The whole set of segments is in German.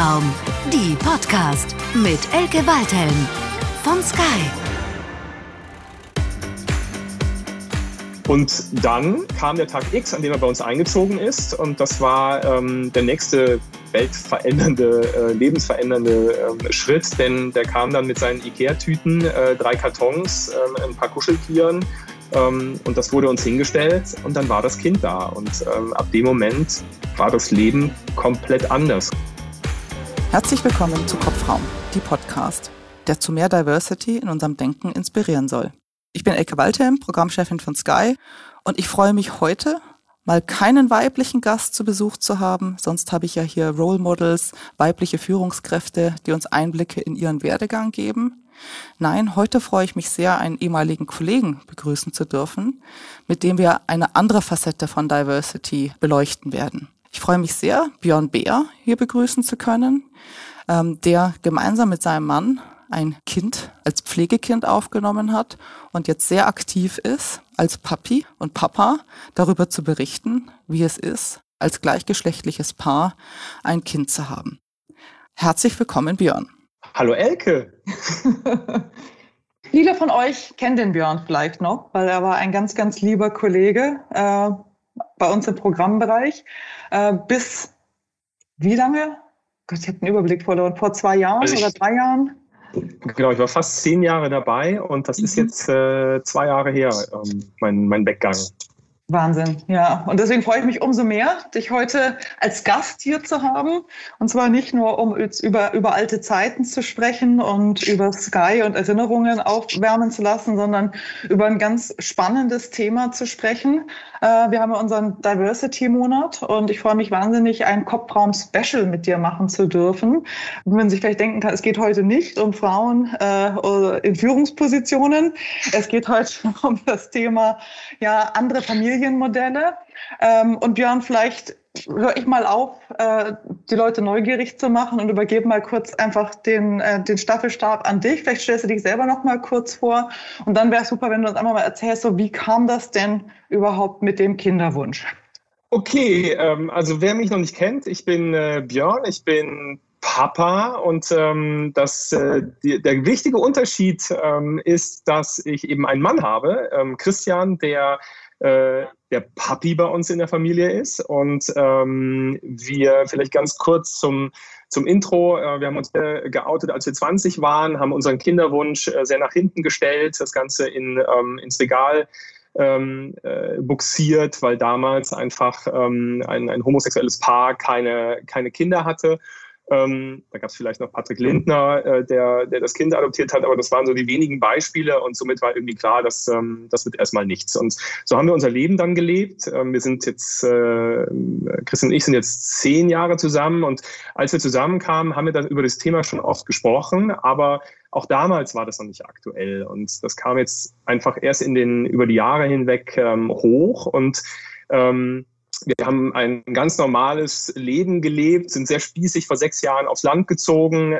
Kopfraum, die Podcast mit Elke Waldhelm von Sky. Und dann kam der Tag X, an dem er bei uns eingezogen ist. Und das war der nächste lebensverändernde Schritt. Denn der kam dann mit seinen IKEA-Tüten, 3 Kartons, ein paar Kuscheltieren. Und das wurde uns hingestellt und dann war das Kind da. Und ab dem Moment war das Leben komplett anders. Herzlich willkommen zu Kopfraum, die Podcast, der zu mehr Diversity in unserem Denken inspirieren soll. Ich bin Elke Waldhelm, Programmchefin von Sky. Und ich freue mich heute, mal keinen weiblichen Gast zu Besuch zu haben. Sonst habe ich ja hier Role Models, weibliche Führungskräfte, die uns Einblicke in ihren Werdegang geben. Nein, heute freue ich mich sehr, einen ehemaligen Kollegen begrüßen zu dürfen, mit dem wir eine andere Facette von Diversity beleuchten werden. Ich freue mich sehr, Björn Behr hier begrüßen zu können, der gemeinsam mit seinem Mann ein Kind als Pflegekind aufgenommen hat und jetzt sehr aktiv ist, als Papi und Papa darüber zu berichten, wie es ist, als gleichgeschlechtliches Paar ein Kind zu haben. Herzlich willkommen, Björn. Hallo Elke! Viele von euch kennen den Björn vielleicht noch, weil er war ein ganz, ganz lieber Kollege bei uns im Programmbereich. Bis wie lange? Gott, ich habe den Überblick verloren. Vor 2 Jahren oder 3 Jahren? Genau, ich war fast 10 Jahre dabei und das ist jetzt 2 Jahre her, mein Weggang. Wahnsinn, ja. Und deswegen freue ich mich umso mehr, dich heute als Gast hier zu haben. Und zwar nicht nur, um über alte Zeiten zu sprechen und über Sky und Erinnerungen aufwärmen zu lassen, sondern über ein ganz spannendes Thema zu sprechen. Wir haben ja unseren Diversity-Monat und ich freue mich wahnsinnig, ein Kopfraum-Special mit dir machen zu dürfen. Wenn man sich vielleicht denken kann, es geht heute nicht um Frauen in Führungspositionen. Es geht heute um das Thema andere Familienmodelle. Und Björn, vielleicht höre ich mal auf, die Leute neugierig zu machen und übergebe mal kurz einfach den Staffelstab an dich. Vielleicht stellst du dich selber noch mal kurz vor und dann wäre es super, wenn du uns einmal mal erzählst, so wie kam das denn überhaupt mit dem Kinderwunsch? Okay, also wer mich noch nicht kennt, ich bin Björn, ich bin Papa und der wichtige Unterschied ist, dass ich eben einen Mann habe, Christian, der Papi bei uns in der Familie ist und wir vielleicht ganz kurz zum Intro, wir haben uns geoutet, als wir 20 waren, haben unseren Kinderwunsch sehr nach hinten gestellt, das Ganze ins Regal buxiert, weil damals einfach ein homosexuelles Paar keine Kinder hatte. Da gab es vielleicht noch Patrick Lindner, der das Kind adoptiert hat, aber das waren so die wenigen Beispiele und somit war irgendwie klar, dass das wird erstmal nichts. Und so haben wir unser Leben dann gelebt. Wir sind jetzt, Christian und ich sind jetzt 10 Jahre zusammen und als wir zusammenkamen, haben wir dann über das Thema schon oft gesprochen, aber auch damals war das noch nicht aktuell und das kam jetzt einfach erst über die Jahre hinweg hoch und wir haben ein ganz normales Leben gelebt, sind sehr spießig vor 6 Jahren aufs Land gezogen,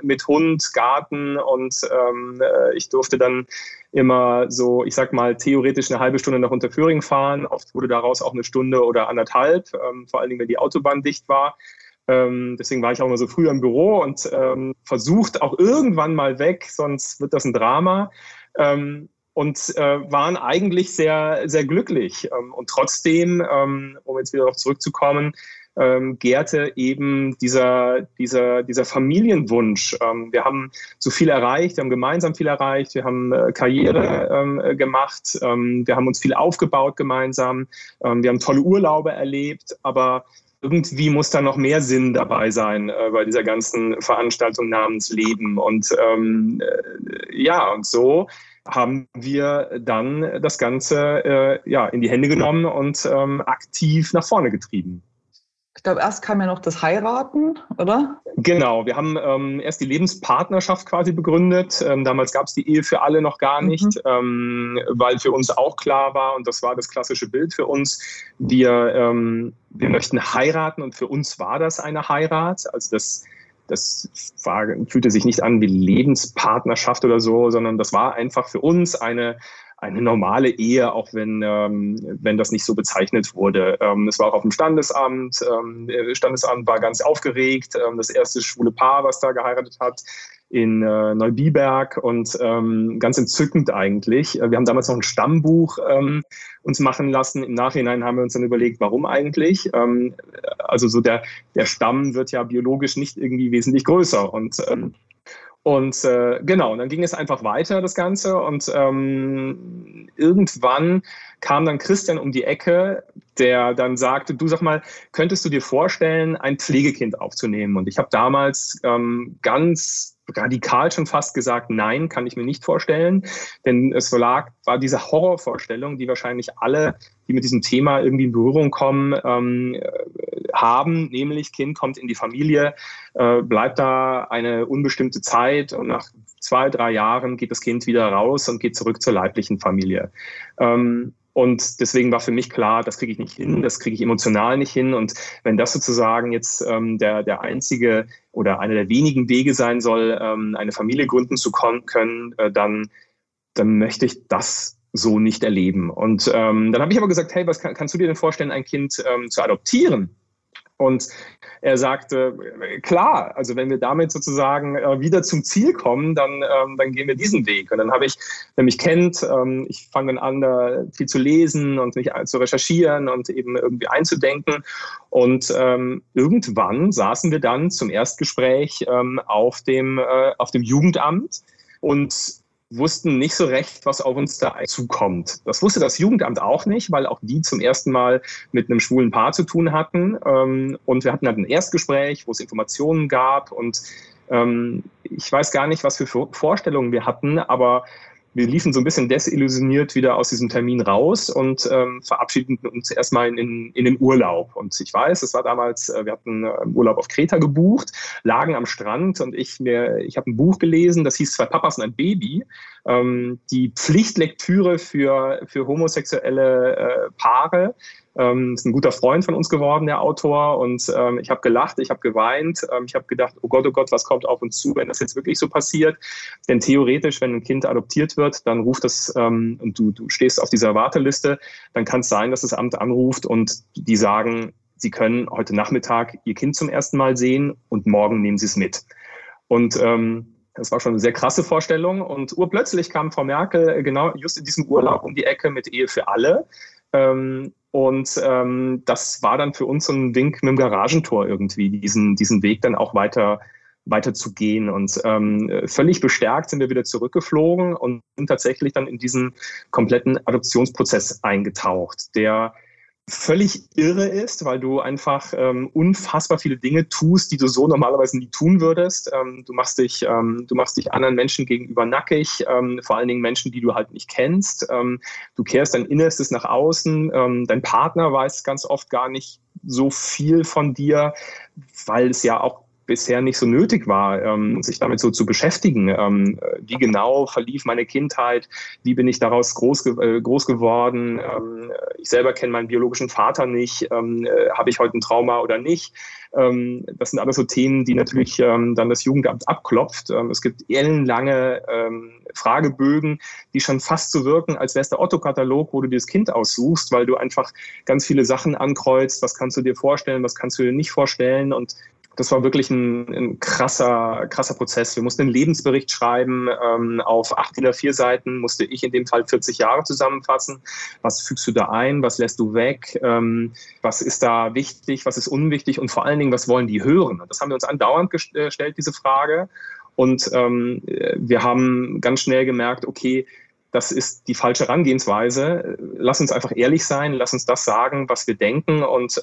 mit Hund, Garten und ich durfte dann immer so, ich sag mal, theoretisch eine halbe Stunde nach Unterföhring fahren. Oft wurde daraus auch eine Stunde oder 1,5, vor allen Dingen, wenn die Autobahn dicht war. Deswegen war ich auch immer so früh im Büro und versucht auch irgendwann mal weg, sonst wird das ein Drama. Und waren eigentlich sehr, sehr glücklich. Und trotzdem, um jetzt wieder darauf zurückzukommen, gärte eben dieser Familienwunsch. Wir haben so viel erreicht, wir haben gemeinsam viel erreicht, wir haben Karriere gemacht, wir haben uns viel aufgebaut gemeinsam, wir haben tolle Urlaube erlebt, aber irgendwie muss da noch mehr Sinn dabei sein bei dieser ganzen Veranstaltung namens Leben. Und und so haben wir dann das Ganze in die Hände genommen und aktiv nach vorne getrieben. Ich glaube, erst kam ja noch das Heiraten, oder? Genau, wir haben erst die Lebenspartnerschaft quasi begründet. Damals gab es die Ehe für alle noch gar nicht, weil für uns auch klar war, und das war das klassische Bild für uns, wir möchten heiraten und für uns war das eine Heirat. Also das fühlte sich nicht an wie Lebenspartnerschaft oder so, sondern das war einfach für uns eine eine normale Ehe, auch wenn das nicht so bezeichnet wurde. Es war auch auf dem Standesamt. Standesamt war ganz aufgeregt. Das erste schwule Paar, was da geheiratet hat, in Neubiberg, und ganz entzückend eigentlich. Wir haben damals noch ein Stammbuch uns machen lassen. Im Nachhinein haben wir uns dann überlegt, warum eigentlich? Also so der Stamm wird ja biologisch nicht irgendwie wesentlich größer, und genau, und dann ging es einfach weiter, das Ganze, und irgendwann kam dann Christian um die Ecke, der dann sagte, du, sag mal, könntest du dir vorstellen, ein Pflegekind aufzunehmen? Und ich habe damals ganz radikal schon fast gesagt, nein, kann ich mir nicht vorstellen, denn es war diese Horrorvorstellung, die wahrscheinlich alle, die mit diesem Thema irgendwie in Berührung kommen, haben, nämlich Kind kommt in die Familie, bleibt da eine unbestimmte Zeit und nach 2, 3 Jahren geht das Kind wieder raus und geht zurück zur leiblichen Familie. Und deswegen war für mich klar, das kriege ich nicht hin, das kriege ich emotional nicht hin. Und wenn das sozusagen jetzt der einzige oder einer der wenigen Wege sein soll, eine Familie gründen zu können, dann möchte ich das so nicht erleben. Und dann habe ich aber gesagt, hey, was kannst du dir denn vorstellen, ein Kind zu adoptieren? Und er sagte, klar, also wenn wir damit sozusagen wieder zum Ziel kommen, dann gehen wir diesen Weg. Und dann habe ich, wer mich kennt, ich fange dann an, da viel zu lesen und mich zu recherchieren und eben irgendwie einzudenken. Und irgendwann saßen wir dann zum Erstgespräch auf dem Jugendamt und wussten nicht so recht, was auf uns da zukommt. Das wusste das Jugendamt auch nicht, weil auch die zum ersten Mal mit einem schwulen Paar zu tun hatten. Und wir hatten halt ein Erstgespräch, wo es Informationen gab. Und ich weiß gar nicht, was für Vorstellungen wir hatten, aber wir liefen so ein bisschen desillusioniert wieder aus diesem Termin raus und verabschiedeten uns erstmal in den Urlaub. Und ich weiß, es war damals, wir hatten Urlaub auf Kreta gebucht, lagen am Strand, und ich habe ein Buch gelesen, das hieß Zwei Papas und ein Baby. Die Pflichtlektüre für homosexuelle Paare. Ist ein guter Freund von uns geworden, der Autor, und ich habe gelacht, ich habe geweint, ich habe gedacht, oh Gott, was kommt auf uns zu, wenn das jetzt wirklich so passiert? Denn theoretisch, wenn ein Kind adoptiert wird, dann ruft das, und du stehst auf dieser Warteliste, dann kann es sein, dass das Amt anruft und die sagen, sie können heute Nachmittag ihr Kind zum ersten Mal sehen und morgen nehmen sie es mit. Und das war schon eine sehr krasse Vorstellung, und urplötzlich kam Frau Merkel genau just in diesem Urlaub um die Ecke mit Ehe für alle. Und das war dann für uns so ein Wink mit dem Garagentor irgendwie, diesen Weg dann auch weiter zu gehen. Und völlig bestärkt sind wir wieder zurückgeflogen und sind tatsächlich dann in diesen kompletten Adoptionsprozess eingetaucht, der völlig irre ist, weil du einfach unfassbar viele Dinge tust, die du so normalerweise nie tun würdest. Du machst dich anderen Menschen gegenüber nackig, vor allen Dingen Menschen, die du halt nicht kennst. Du kehrst dein Innerstes nach außen. Dein Partner weiß ganz oft gar nicht so viel von dir, weil es ja auch bisher nicht so nötig war, sich damit so zu beschäftigen. Wie genau verlief meine Kindheit? Wie bin ich daraus groß geworden? Ich selber kenne meinen biologischen Vater nicht. Habe ich heute ein Trauma oder nicht? Das sind alles so Themen, die natürlich dann das Jugendamt abklopft. Es gibt ellenlange Fragebögen, die schon fast so wirken, als wäre es der Otto-Katalog, wo du dir das Kind aussuchst, weil du einfach ganz viele Sachen ankreuzt. Was kannst du dir vorstellen? Was kannst du dir nicht vorstellen? Und das war wirklich ein krasser Prozess. Wir mussten einen Lebensbericht schreiben. Auf 8 DIN A4 Seiten musste ich in dem Fall 40 Jahre zusammenfassen. Was fügst du da ein? Was lässt du weg? Was ist da wichtig? Was ist unwichtig? Und vor allen Dingen, was wollen die hören? Das haben wir uns andauernd gestellt, diese Frage. Und wir haben ganz schnell gemerkt, okay, das ist die falsche Herangehensweise. Lass uns einfach ehrlich sein, lass uns das sagen, was wir denken, und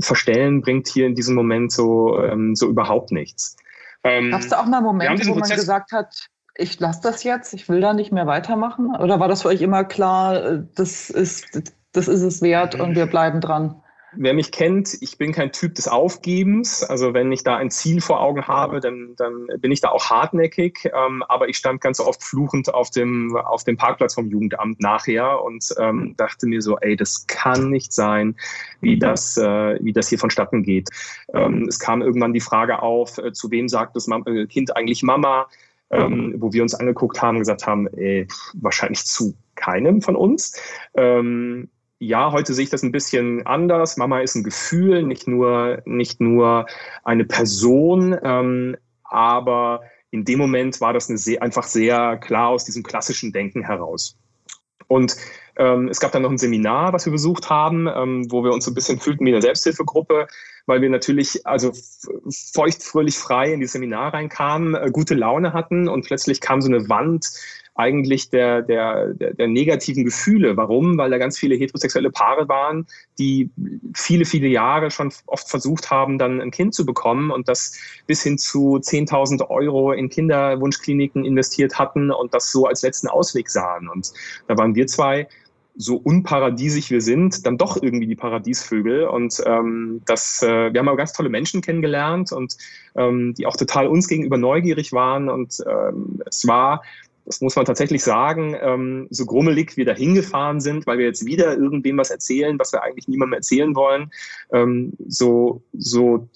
verstellen bringt hier in diesem Moment so überhaupt nichts. Gab es da auch mal Momente, wo man gesagt hat, ich lasse das jetzt, ich will da nicht mehr weitermachen? Oder war das für euch immer klar, das ist es wert und wir bleiben dran? Wer mich kennt, ich bin kein Typ des Aufgebens. Also wenn ich da ein Ziel vor Augen habe, dann bin ich da auch hartnäckig. Aber ich stand ganz oft fluchend auf dem Parkplatz vom Jugendamt nachher und dachte mir so, ey, das kann nicht sein, wie das hier vonstatten geht. Es kam irgendwann die Frage auf, zu wem sagt das Kind eigentlich Mama? wo wir uns angeguckt haben und gesagt haben, wahrscheinlich zu keinem von uns. Ja, heute sehe ich das ein bisschen anders. Mama ist ein Gefühl, nicht nur eine Person, aber in dem Moment war das eine einfach sehr klar aus diesem klassischen Denken heraus. Und es gab dann noch ein Seminar, was wir besucht haben, wo wir uns so ein bisschen fühlten wie eine Selbsthilfegruppe, weil wir natürlich also feuchtfröhlich frei in dieses Seminar reinkamen, gute Laune hatten und plötzlich kam so eine Wand eigentlich der negativen Gefühle. Warum? Weil da ganz viele heterosexuelle Paare waren, die viele, viele Jahre schon oft versucht haben, dann ein Kind zu bekommen und das bis hin zu 10.000 Euro in Kinderwunschkliniken investiert hatten und das so als letzten Ausweg sahen. Und da waren wir zwei, so unparadiesig wir sind, dann doch irgendwie die Paradiesvögel. Und wir haben aber ganz tolle Menschen kennengelernt und die auch total uns gegenüber neugierig waren. Und es war... Das muss man tatsächlich sagen, so grummelig wir da hingefahren sind, weil wir jetzt wieder irgendwem was erzählen, was wir eigentlich niemandem erzählen wollen, so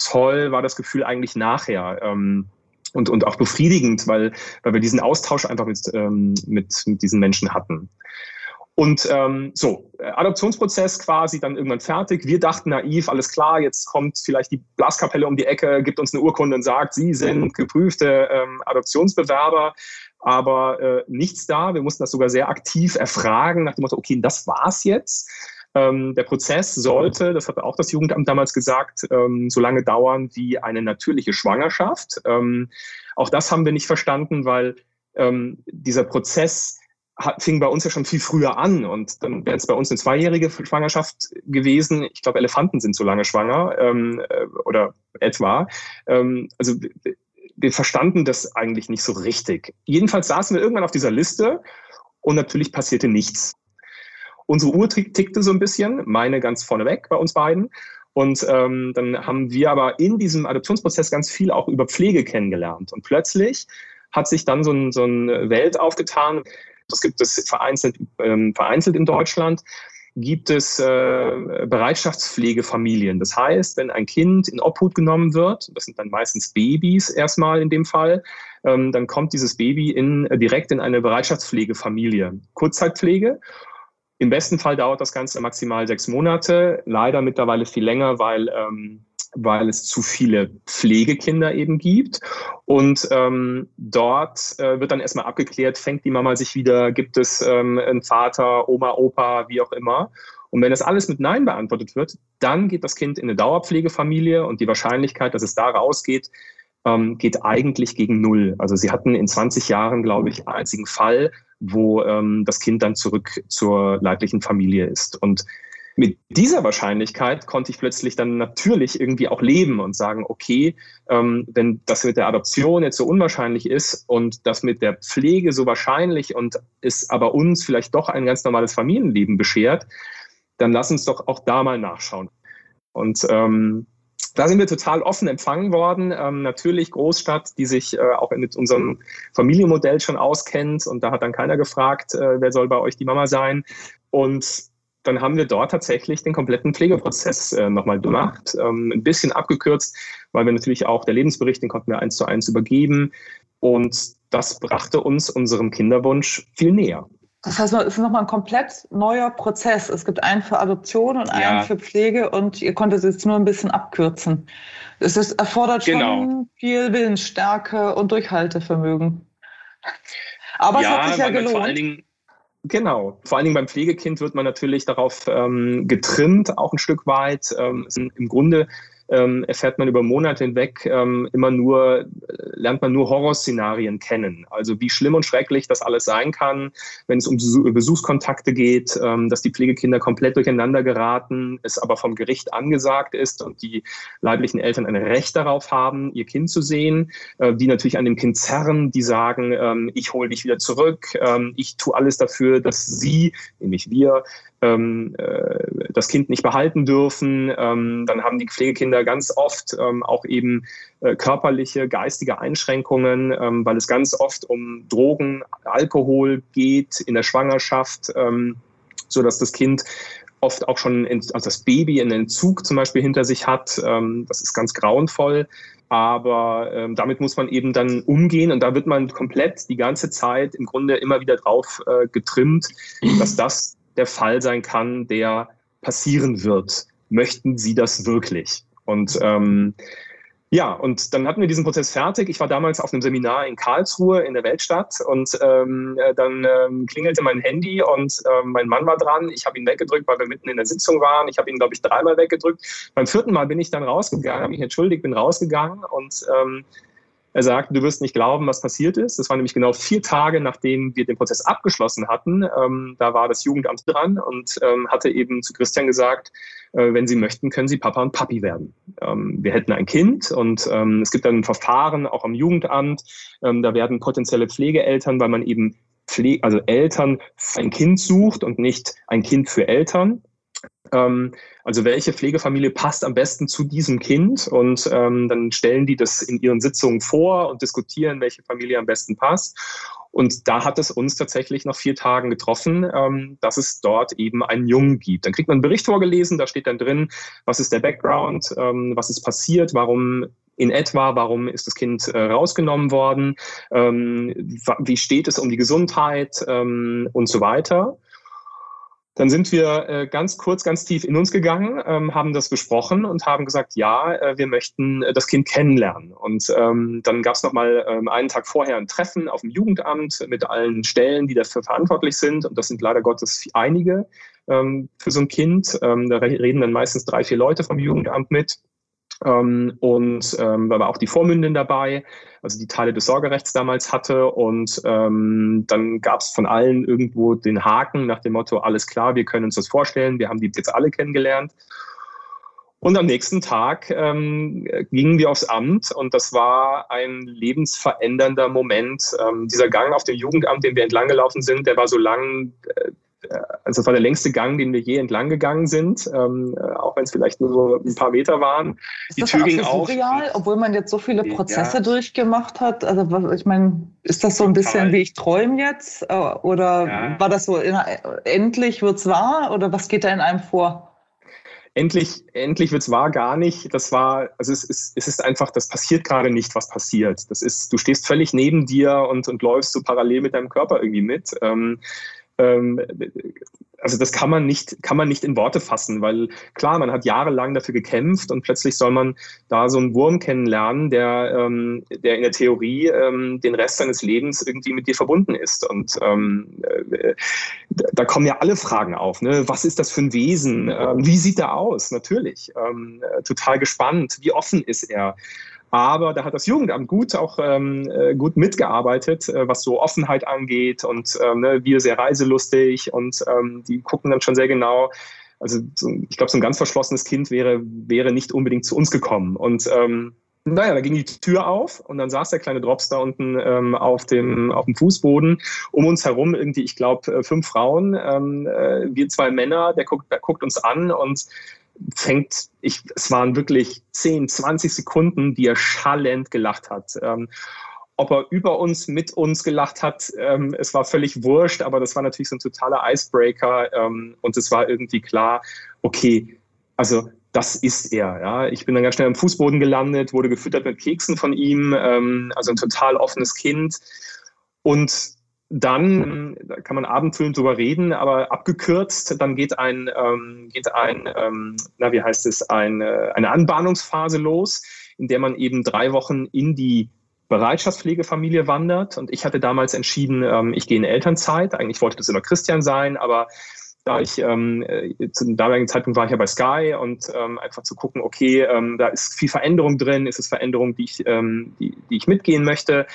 toll war das Gefühl eigentlich nachher und auch befriedigend, weil wir diesen Austausch einfach mit diesen Menschen hatten. Und Adoptionsprozess quasi dann irgendwann fertig. Wir dachten naiv, alles klar, jetzt kommt vielleicht die Blaskapelle um die Ecke, gibt uns eine Urkunde und sagt, Sie sind geprüfte Adoptionsbewerber. Aber nichts da. Wir mussten das sogar sehr aktiv erfragen nach dem Motto, okay, das war's jetzt. Der Prozess sollte, das hat auch das Jugendamt damals gesagt, so lange dauern wie eine natürliche Schwangerschaft. Auch das haben wir nicht verstanden, weil dieser Prozess fing bei uns ja schon viel früher an und dann wäre es bei uns eine zweijährige Schwangerschaft gewesen. Ich glaube, Elefanten sind so lange schwanger oder etwa. Also wir verstanden das eigentlich nicht so richtig. Jedenfalls saßen wir irgendwann auf dieser Liste und natürlich passierte nichts. Unsere Uhr tickte so ein bisschen, meine ganz vorneweg bei uns beiden. Und dann haben wir aber in diesem Adoptionsprozess ganz viel auch über Pflege kennengelernt. Und plötzlich hat sich dann so ein Welt aufgetan. Das gibt es vereinzelt in Deutschland, gibt es Bereitschaftspflegefamilien. Das heißt, wenn ein Kind in Obhut genommen wird, das sind dann meistens Babys erstmal in dem Fall, dann kommt dieses Baby direkt in eine Bereitschaftspflegefamilie. Kurzzeitpflege. Im besten Fall dauert das Ganze maximal 6 Monate. Leider mittlerweile viel länger, weil es zu viele Pflegekinder eben gibt. Und dort wird dann erstmal abgeklärt, fängt die Mama sich wieder, gibt es einen Vater, Oma, Opa, wie auch immer. Und wenn das alles mit Nein beantwortet wird, dann geht das Kind in eine Dauerpflegefamilie und die Wahrscheinlichkeit, dass es da rausgeht, geht eigentlich gegen Null. Also sie hatten in 20 Jahren, glaube ich, einen einzigen Fall, wo das Kind dann zurück zur leiblichen Familie ist. Und mit dieser Wahrscheinlichkeit konnte ich plötzlich dann natürlich irgendwie auch leben und sagen, okay, wenn das mit der Adoption jetzt so unwahrscheinlich ist und das mit der Pflege so wahrscheinlich und es aber uns vielleicht doch ein ganz normales Familienleben beschert, dann lass uns doch auch da mal nachschauen. Und da sind wir total offen empfangen worden. Natürlich Großstadt, die sich auch mit unserem Familienmodell schon auskennt und da hat dann keiner gefragt, wer soll bei euch die Mama sein? Und dann haben wir dort tatsächlich den kompletten Pflegeprozess nochmal gemacht, ein bisschen abgekürzt, weil wir natürlich auch der Lebensbericht, den konnten wir 1:1 übergeben und das brachte uns unserem Kinderwunsch viel näher. Das heißt, es ist nochmal ein komplett neuer Prozess. Es gibt einen für Adoption und einen für Pflege und ihr konntet es jetzt nur ein bisschen abkürzen. Es erfordert schon viel Willensstärke und Durchhaltevermögen. Aber es hat sich ja gelohnt. Genau. Vor allen Dingen beim Pflegekind wird man natürlich darauf getrimmt, auch ein Stück weit. Im Grunde erfährt man über Monate hinweg lernt man nur Horrorszenarien kennen. Also wie schlimm und schrecklich das alles sein kann, wenn es um Besuchskontakte geht, dass die Pflegekinder komplett durcheinander geraten, es aber vom Gericht angesagt ist und die leiblichen Eltern ein Recht darauf haben, ihr Kind zu sehen, die natürlich an dem Kind zerren, die sagen, ich hole dich wieder zurück, ich tue alles dafür, dass sie, nämlich wir, das Kind nicht behalten dürfen. Dann haben die Pflegekinder ganz oft auch eben körperliche, geistige Einschränkungen, weil es ganz oft um Drogen, Alkohol geht in der Schwangerschaft, sodass das Kind oft auch schon das Baby in Entzug zum Beispiel hinter sich hat. Das ist ganz grauenvoll, aber damit muss man eben dann umgehen und da wird man komplett die ganze Zeit im Grunde immer wieder drauf getrimmt, dass das der Fall sein kann, der passieren wird. Möchten Sie das wirklich? Und ja, und dann hatten wir diesen Prozess fertig. Ich war damals auf einem Seminar in Karlsruhe in der Weltstadt und dann klingelte mein Handy und mein Mann war dran. Ich habe ihn weggedrückt, weil wir mitten in der Sitzung waren. Ich habe ihn, glaube ich, 3-mal weggedrückt. Beim 4. Mal bin ich dann rausgegangen, habe mich entschuldigt, bin rausgegangen und er sagt, du wirst nicht glauben, was passiert ist. Das war nämlich genau 4 Tage, nachdem wir den Prozess abgeschlossen hatten. Da war das Jugendamt dran und hatte eben zu Christian gesagt, wenn Sie möchten, können Sie Papa und Papi werden. Wir hätten ein Kind und es gibt dann ein Verfahren auch am Jugendamt. Da werden potenzielle Pflegeeltern, weil man eben Eltern für ein Kind sucht und nicht ein Kind für Eltern. Also welche Pflegefamilie passt am besten zu diesem Kind und dann stellen die das in ihren Sitzungen vor und diskutieren, welche Familie am besten passt. Und da hat es uns tatsächlich nach 4 Tagen getroffen, dass es dort eben einen Jungen gibt. Dann kriegt man einen Bericht vorgelesen, da steht dann drin, was ist der Background, was ist passiert, warum ist das Kind rausgenommen worden, wie steht es um die Gesundheit und so weiter. Dann sind wir ganz kurz, ganz tief in uns gegangen, haben das besprochen und haben gesagt, ja, wir möchten das Kind kennenlernen. Und dann gab es nochmal einen Tag vorher ein Treffen auf dem Jugendamt mit allen Stellen, die dafür verantwortlich sind. Und das sind leider Gottes einige für so ein Kind. Da reden dann meistens 3-4 Leute vom Jugendamt mit. Und da war auch die Vormündin dabei, also die Teile des Sorgerechts damals hatte und dann gab es von allen irgendwo den Haken nach dem Motto, alles klar, wir können uns das vorstellen, wir haben die jetzt alle kennengelernt. Und am nächsten Tag gingen wir aufs Amt und das war ein lebensverändernder Moment. Dieser Gang auf dem Jugendamt, den wir entlanggelaufen sind, der war so lang... Also es war der längste Gang, den wir je entlang gegangen sind, auch wenn es vielleicht nur so ein paar Meter waren. Ist das auch surreal, obwohl man jetzt so viele Prozesse durchgemacht hat? Also ich meine, ist das so ein bisschen wie ich träume jetzt? Oder war das so, endlich wird's wahr? Oder was geht da in einem vor? Endlich wird's wahr, gar nicht. Das war, also es ist einfach, das passiert gerade nicht, was passiert. Das ist, du stehst völlig neben dir und läufst so parallel mit deinem Körper irgendwie mit. Also das kann man nicht in Worte fassen, weil klar, man hat jahrelang dafür gekämpft und plötzlich soll man da so einen Wurm kennenlernen, der in der Theorie den Rest seines Lebens irgendwie mit dir verbunden ist. Und da kommen ja alle Fragen auf. Ne? Was ist das für ein Wesen? Wie sieht er aus? Natürlich. Total gespannt. Wie offen ist er? Aber da hat das Jugendamt gut mitgearbeitet, was so Offenheit angeht und wir sehr reiselustig und die gucken dann schon sehr genau. Also ich glaube, so ein ganz verschlossenes Kind wäre nicht unbedingt zu uns gekommen. Und da ging die Tür auf und dann saß der kleine Drops da unten auf dem Fußboden. Um uns herum irgendwie, ich glaube, 5 Frauen, wir 2 Männer, der guckt uns an und es waren wirklich 10, 20 Sekunden, die er schallend gelacht hat. Ob er über uns, mit uns gelacht hat, es war völlig wurscht, aber das war natürlich so ein totaler Icebreaker und es war irgendwie klar, okay, also das ist er. Ja. Ich bin dann ganz schnell am Fußboden gelandet, wurde gefüttert mit Keksen von ihm, also ein total offenes Kind und dann, da kann man abendfüllend drüber reden, aber abgekürzt, dann geht eine Anbahnungsphase los, in der man eben 3 Wochen in die Bereitschaftspflegefamilie wandert. Und ich hatte damals entschieden, ich gehe in Elternzeit. Eigentlich wollte das immer Christian sein, aber da ich zu dem damaligen Zeitpunkt war ich ja bei Sky und einfach zu gucken, okay, da ist viel Veränderung drin, ist es Veränderung, die ich mitgehen möchte.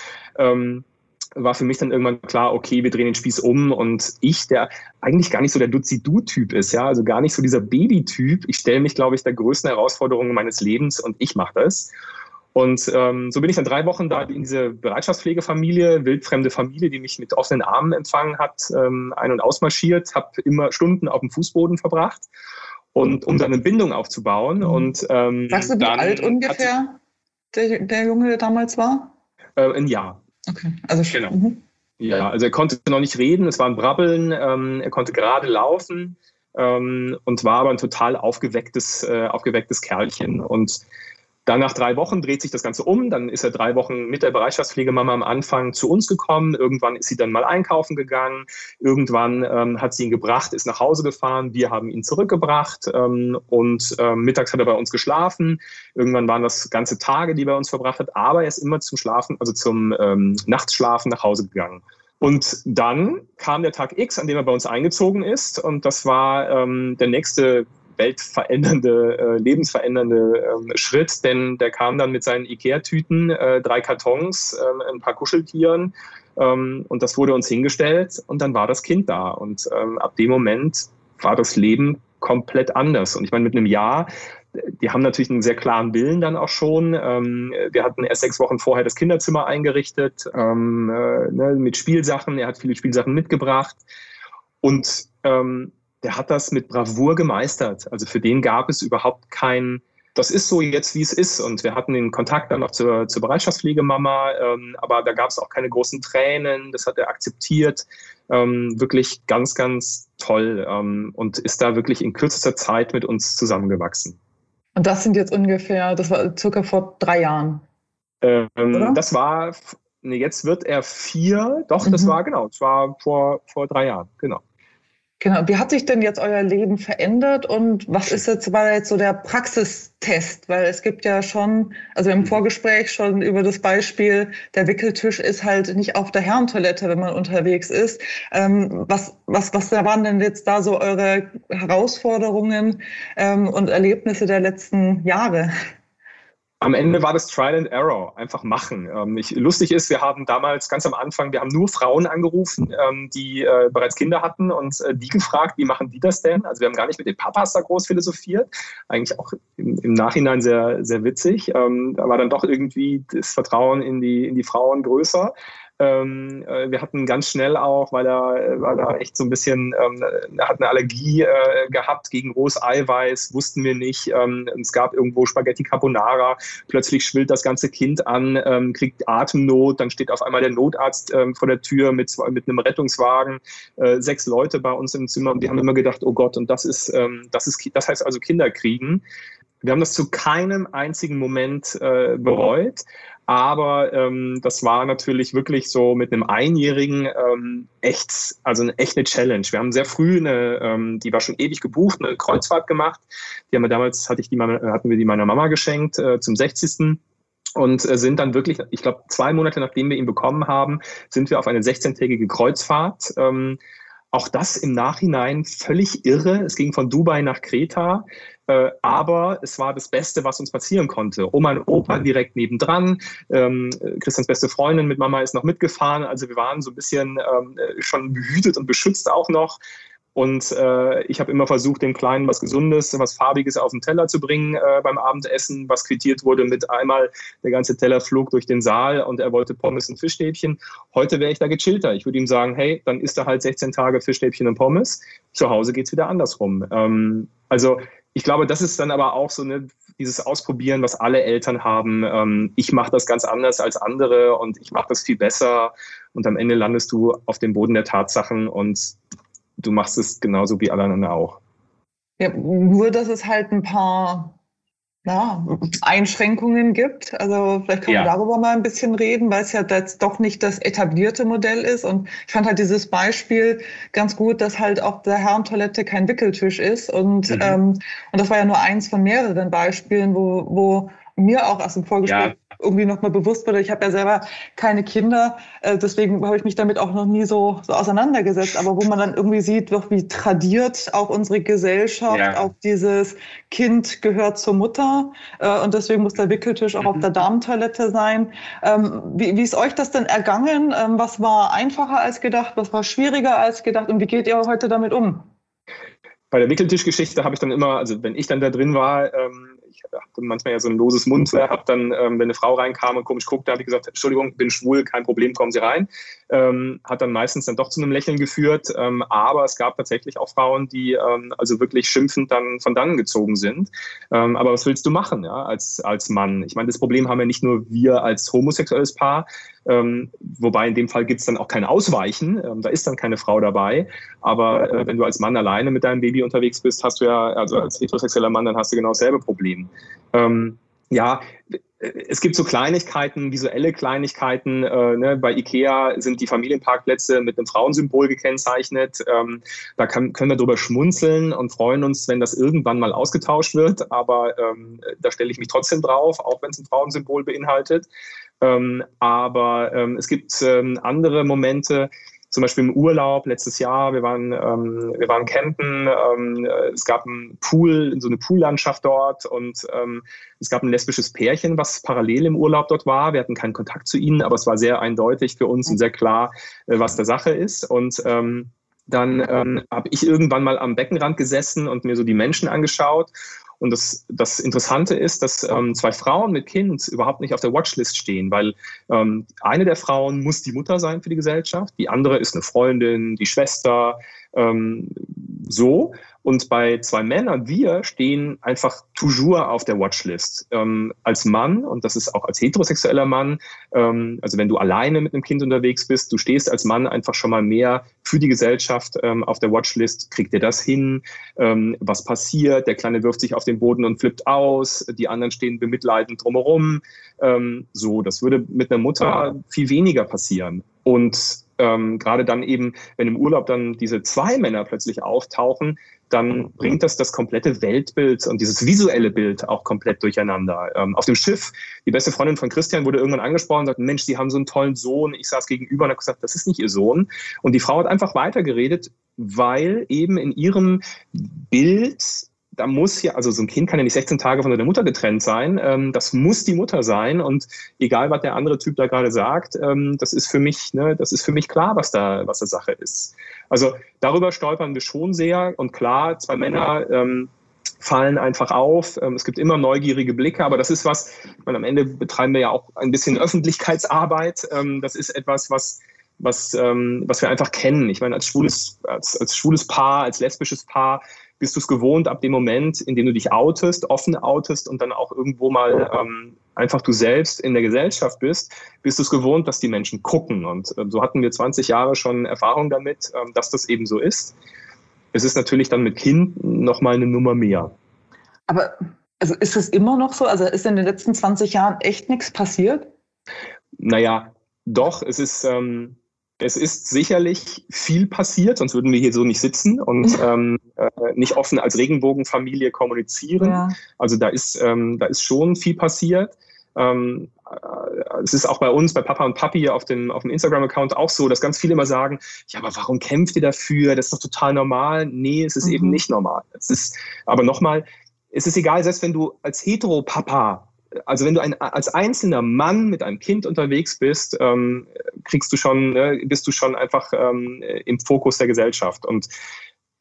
War für mich dann irgendwann klar, okay, wir drehen den Spieß um und ich, der eigentlich gar nicht so der Duzi-Du-Typ ist, ja, also gar nicht so dieser Baby-Typ, ich stelle mich, glaube ich, der größten Herausforderung meines Lebens und ich mache das. Und so bin ich dann 3 Wochen da in diese Bereitschaftspflegefamilie, wildfremde Familie, die mich mit offenen Armen empfangen hat, ein- und ausmarschiert, habe immer Stunden auf dem Fußboden verbracht, und um dann eine Bindung aufzubauen. Und, sagst du, wie alt ungefähr der Junge, der damals war? Ein Jahr. Okay, also genau. Mhm. Ja, also er konnte noch nicht reden, es war ein Brabbeln, er konnte gerade laufen, und war aber ein total aufgewecktes Kerlchen. Und dann nach 3 Wochen dreht sich das Ganze um. Dann ist er 3 Wochen mit der Bereitschaftspflegemama am Anfang zu uns gekommen. Irgendwann ist sie dann mal einkaufen gegangen. Irgendwann hat sie ihn gebracht, ist nach Hause gefahren. Wir haben ihn zurückgebracht und mittags hat er bei uns geschlafen. Irgendwann waren das ganze Tage, die er bei uns verbracht hat. Aber er ist immer zum Schlafen, also zum Nachtschlafen nach Hause gegangen. Und dann kam der Tag X, an dem er bei uns eingezogen ist. Und das war der nächste lebensverändernde Schritt, denn der kam dann mit seinen IKEA-Tüten, 3 Kartons, ein paar Kuscheltieren und das wurde uns hingestellt und dann war das Kind da und ab dem Moment war das Leben komplett anders. Und ich meine, mit einem Jahr, die haben natürlich einen sehr klaren Willen dann auch schon. Wir hatten erst 6 Wochen vorher das Kinderzimmer eingerichtet mit Spielsachen. Er hat viele Spielsachen mitgebracht und der hat das mit Bravour gemeistert. Also für den gab es überhaupt kein, das ist so jetzt, wie es ist. Und wir hatten den Kontakt dann auch zur Bereitschaftspflegemama, aber da gab es auch keine großen Tränen. Das hat er akzeptiert. Wirklich ganz, ganz toll und ist da wirklich in kürzester Zeit mit uns zusammengewachsen. Und das sind jetzt ungefähr, das war circa vor 3 Jahren, oder? Das war, nee, jetzt wird er 4. Doch, das war, genau, das war vor 3 Jahren, genau. Genau. Wie hat sich denn jetzt euer Leben verändert und was ist jetzt so der Praxistest? Weil es gibt ja schon, also im Vorgespräch schon über das Beispiel, der Wickeltisch ist halt nicht auf der Herrentoilette, wenn man unterwegs ist. Was waren denn jetzt da so eure Herausforderungen und Erlebnisse der letzten Jahre? Am Ende war das Trial and Error, einfach machen. Lustig ist, wir haben damals ganz am Anfang, wir haben nur Frauen angerufen, die bereits Kinder hatten und die gefragt, wie machen die das denn? Also wir haben gar nicht mit den Papas da groß philosophiert, eigentlich auch im Nachhinein sehr, sehr witzig. Da war dann doch irgendwie das Vertrauen in die Frauen größer. Wir hatten ganz schnell auch, weil er echt so ein bisschen, er hat eine Allergie gehabt gegen rohes Eiweiß, wussten wir nicht. Es gab irgendwo Spaghetti Carbonara, plötzlich schwillt das ganze Kind an, kriegt Atemnot, dann steht auf einmal der Notarzt vor der Tür mit einem Rettungswagen, 6 Leute bei uns im Zimmer und wir haben immer gedacht, oh Gott, und das heißt also Kinder kriegen. Wir haben das zu keinem einzigen Moment bereut. Aber das war natürlich wirklich so mit einem Einjährigen echt eine Challenge. Wir haben sehr früh die war schon ewig gebucht, eine Kreuzfahrt gemacht. Die haben wir damals, hatten wir die meiner Mama geschenkt zum 60. Und sind dann wirklich, ich glaube, 2 Monate nachdem wir ihn bekommen haben, sind wir auf eine 16-tägige Kreuzfahrt. Auch das im Nachhinein völlig irre. Es ging von Dubai nach Kreta, aber es war das Beste, was uns passieren konnte. Oma und Opa direkt nebendran, Christians beste Freundin mit Mama ist noch mitgefahren. Also wir waren so ein bisschen schon behütet und beschützt auch noch. Und ich habe immer versucht, dem Kleinen was Gesundes, was Farbiges auf den Teller zu bringen beim Abendessen, was quittiert wurde mit einmal, der ganze Teller flog durch den Saal und er wollte Pommes und Fischstäbchen. Heute wäre ich da gechillter. Ich würde ihm sagen, hey, dann isst er halt 16 Tage Fischstäbchen und Pommes. Zu Hause geht es wieder andersrum. Also ich glaube, das ist dann aber auch so dieses Ausprobieren, was alle Eltern haben. Ich mache das ganz anders als andere und ich mache das viel besser. Und am Ende landest du auf dem Boden der Tatsachen und du machst es genauso wie alle anderen auch. Ja, nur, dass es halt ein paar Einschränkungen gibt. Also vielleicht können wir darüber mal ein bisschen reden, weil es ja jetzt doch nicht das etablierte Modell ist. Und ich fand halt dieses Beispiel ganz gut, dass halt auf der Herrentoilette kein Wickeltisch ist. Und, und das war ja nur eins von mehreren Beispielen, wo mir auch aus dem Vorgespräch irgendwie nochmal bewusst wurde. Ich habe ja selber keine Kinder, deswegen habe ich mich damit auch noch nie so auseinandergesetzt. Aber wo man dann irgendwie sieht, wie tradiert auch unsere Gesellschaft auf dieses Kind gehört zur Mutter und deswegen muss der Wickeltisch auch auf der Damentoilette sein. Wie ist euch das denn ergangen? Was war einfacher als gedacht? Was war schwieriger als gedacht? Und wie geht ihr heute damit um? Bei der Wickeltischgeschichte habe ich dann immer, also wenn ich dann da drin war, ich hatte manchmal ja so ein loses Mundwerk, habe dann, wenn eine Frau reinkam und komisch guckte, habe ich gesagt, Entschuldigung, bin schwul, kein Problem, kommen Sie rein. Hat dann meistens dann doch zu einem Lächeln geführt, aber es gab tatsächlich auch Frauen, die also wirklich schimpfend dann von dannen gezogen sind. Aber was willst du machen als Mann? Ich meine, das Problem haben ja nicht nur wir als homosexuelles Paar, Wobei in dem Fall gibt es dann auch kein Ausweichen, da ist dann keine Frau dabei. Aber wenn du als Mann alleine mit deinem Baby unterwegs bist, hast du ja, also als heterosexueller Mann, dann hast du genau dasselbe Problem. Ja, es gibt so Kleinigkeiten, visuelle Kleinigkeiten. Ne? Bei IKEA sind die Familienparkplätze mit einem Frauensymbol gekennzeichnet. Da können wir drüber schmunzeln und freuen uns, wenn das irgendwann mal ausgetauscht wird. Aber da stelle ich mich trotzdem drauf, auch wenn es ein Frauensymbol beinhaltet. Aber es gibt andere Momente, zum Beispiel im Urlaub letztes Jahr, wir waren campen, es gab einen Pool, so eine Poollandschaft dort, und es gab ein lesbisches Pärchen, was parallel im Urlaub dort war. Wir hatten keinen Kontakt zu ihnen, aber es war sehr eindeutig für uns und sehr klar, was der Sache ist. Und dann habe ich irgendwann mal am Beckenrand gesessen und mir so die Menschen angeschaut. Und das Interessante ist, dass zwei Frauen mit Kind überhaupt nicht auf der Watchlist stehen, weil eine der Frauen muss die Mutter sein für die Gesellschaft, die andere ist eine Freundin, die Schwester, so. Und bei zwei Männern, wir stehen einfach toujours auf der Watchlist. Als Mann, und das ist auch als heterosexueller Mann, also wenn du alleine mit einem Kind unterwegs bist, du stehst als Mann einfach schon mal mehr für die Gesellschaft auf der Watchlist. Kriegt ihr das hin? Was passiert? Der Kleine wirft sich auf den Boden und flippt aus. Die anderen stehen bemitleidend drumherum. So, das würde mit einer Mutter viel weniger passieren. Und gerade dann eben, wenn im Urlaub dann diese zwei Männer plötzlich auftauchen, dann bringt das komplette Weltbild und dieses visuelle Bild auch komplett durcheinander. Auf dem Schiff, die beste Freundin von Christian wurde irgendwann angesprochen und sagt, Mensch, Sie haben so einen tollen Sohn. Ich saß gegenüber und habe gesagt, das ist nicht Ihr Sohn. Und die Frau hat einfach weitergeredet, weil eben in ihrem Bild, da muss ja, also so ein Kind kann ja nicht 16 Tage von der Mutter getrennt sein, das muss die Mutter sein, und egal, was der andere Typ da gerade sagt, das ist für mich, ne, das ist für mich klar, was da Sache ist. Also darüber stolpern wir schon sehr, und klar, zwei Männer fallen einfach auf, es gibt immer neugierige Blicke, aber das ist was, ich meine, am Ende betreiben wir ja auch ein bisschen Öffentlichkeitsarbeit, das ist etwas, was wir einfach kennen. Ich meine, als schwules Paar, als lesbisches Paar, bist du es gewohnt, ab dem Moment, in dem du dich outest, offen outest und dann auch irgendwo mal einfach du selbst in der Gesellschaft bist, bist du es gewohnt, dass die Menschen gucken. Und so hatten wir 20 Jahre schon Erfahrung damit, dass das eben so ist. Es ist natürlich dann mit Kind nochmal eine Nummer mehr. Aber also ist es immer noch so? Also ist in den letzten 20 Jahren echt nichts passiert? Naja, doch, es ist sicherlich viel passiert, sonst würden wir hier so nicht sitzen und nicht offen als Regenbogenfamilie kommunizieren. Ja. Also da ist schon viel passiert. Es ist auch bei uns, bei Papa und Papi auf dem Instagram-Account auch so, dass ganz viele immer sagen, ja, aber warum kämpft ihr dafür? Das ist doch total normal. Nee, es ist eben nicht normal. Es ist, aber nochmal, es ist egal, selbst wenn du als Heteropapa, also wenn du als einzelner Mann mit einem Kind unterwegs bist, bist du schon einfach im Fokus der Gesellschaft. Und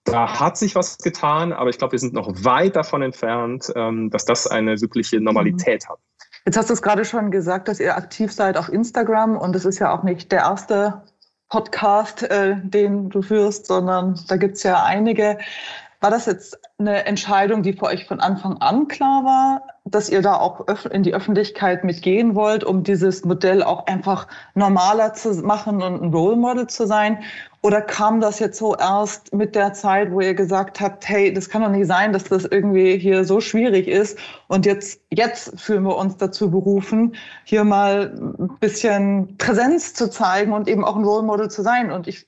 da hat sich was getan, aber ich glaube, wir sind noch weit davon entfernt, dass das eine wirkliche Normalität hat. Jetzt hast du es gerade schon gesagt, dass ihr aktiv seid auf Instagram, und das ist ja auch nicht der erste Podcast, den du führst, sondern da gibt es ja einige. War das jetzt eine Entscheidung, die für euch von Anfang an klar war, dass ihr da auch in die Öffentlichkeit mitgehen wollt, um dieses Modell auch einfach normaler zu machen und ein Role Model zu sein? Oder kam das jetzt so erst mit der Zeit, wo ihr gesagt habt, hey, das kann doch nicht sein, dass das irgendwie hier so schwierig ist, und jetzt fühlen wir uns dazu berufen, hier mal ein bisschen Präsenz zu zeigen und eben auch ein Role Model zu sein? Und ich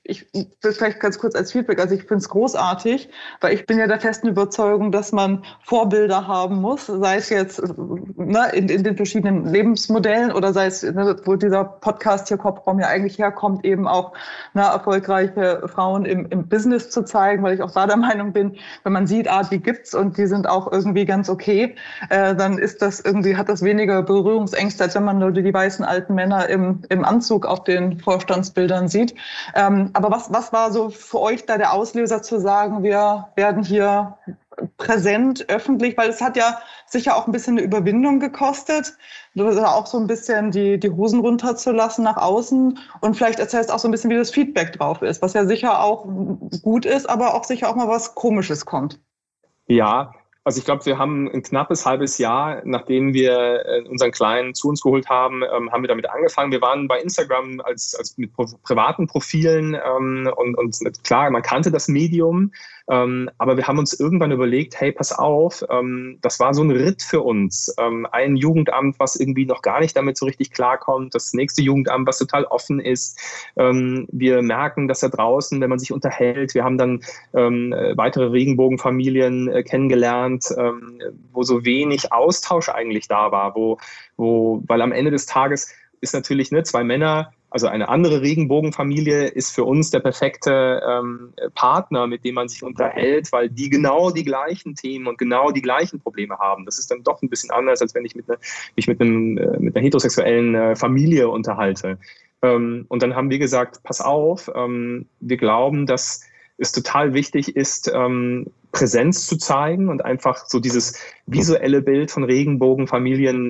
will vielleicht ganz kurz als Feedback, also ich finde es großartig, weil ich bin ja der festen Überzeugung, dass man Vorbilder haben muss, sei es jetzt in den verschiedenen Lebensmodellen oder sei es, wo dieser Podcast hier Kopfraum ja eigentlich herkommt, eben auch erfolgreich Frauen im Business zu zeigen, weil ich auch da der Meinung bin, wenn man sieht, die gibt's und die sind auch irgendwie ganz okay, dann ist das irgendwie, hat das weniger Berührungsängste, als wenn man nur die weißen alten Männer im Anzug auf den Vorstandsbildern sieht. Aber was war so für euch da der Auslöser zu sagen, wir werden hier präsent, öffentlich, weil es hat ja sicher auch ein bisschen eine Überwindung gekostet, auch so ein bisschen die Hosen runterzulassen nach außen, und vielleicht erzählst auch so ein bisschen, wie das Feedback drauf ist, was ja sicher auch gut ist, aber auch sicher auch mal was Komisches kommt. Ja, Also ich glaube, wir haben ein knappes halbes Jahr, nachdem wir unseren Kleinen zu uns geholt haben, haben wir damit angefangen. Wir waren bei Instagram als mit privaten Profilen und klar, man kannte das Medium, aber wir haben uns irgendwann überlegt, hey, pass auf, das war so ein Ritt für uns. Ein Jugendamt, was irgendwie noch gar nicht damit so richtig klarkommt, das nächste Jugendamt, was total offen ist. Wir merken, dass da draußen, wenn man sich unterhält, wir haben dann weitere Regenbogenfamilien kennengelernt, wo so wenig Austausch eigentlich da war, weil am Ende des Tages ist natürlich zwei Männer, also eine andere Regenbogenfamilie ist für uns der perfekte Partner, mit dem man sich unterhält, weil die genau die gleichen Themen und genau die gleichen Probleme haben. Das ist dann doch ein bisschen anders, als wenn ich mich mit einer heterosexuellen Familie unterhalte. Und dann haben wir gesagt, pass auf, wir glauben, dass es total wichtig ist, Präsenz zu zeigen und einfach so dieses visuelle Bild von Regenbogenfamilien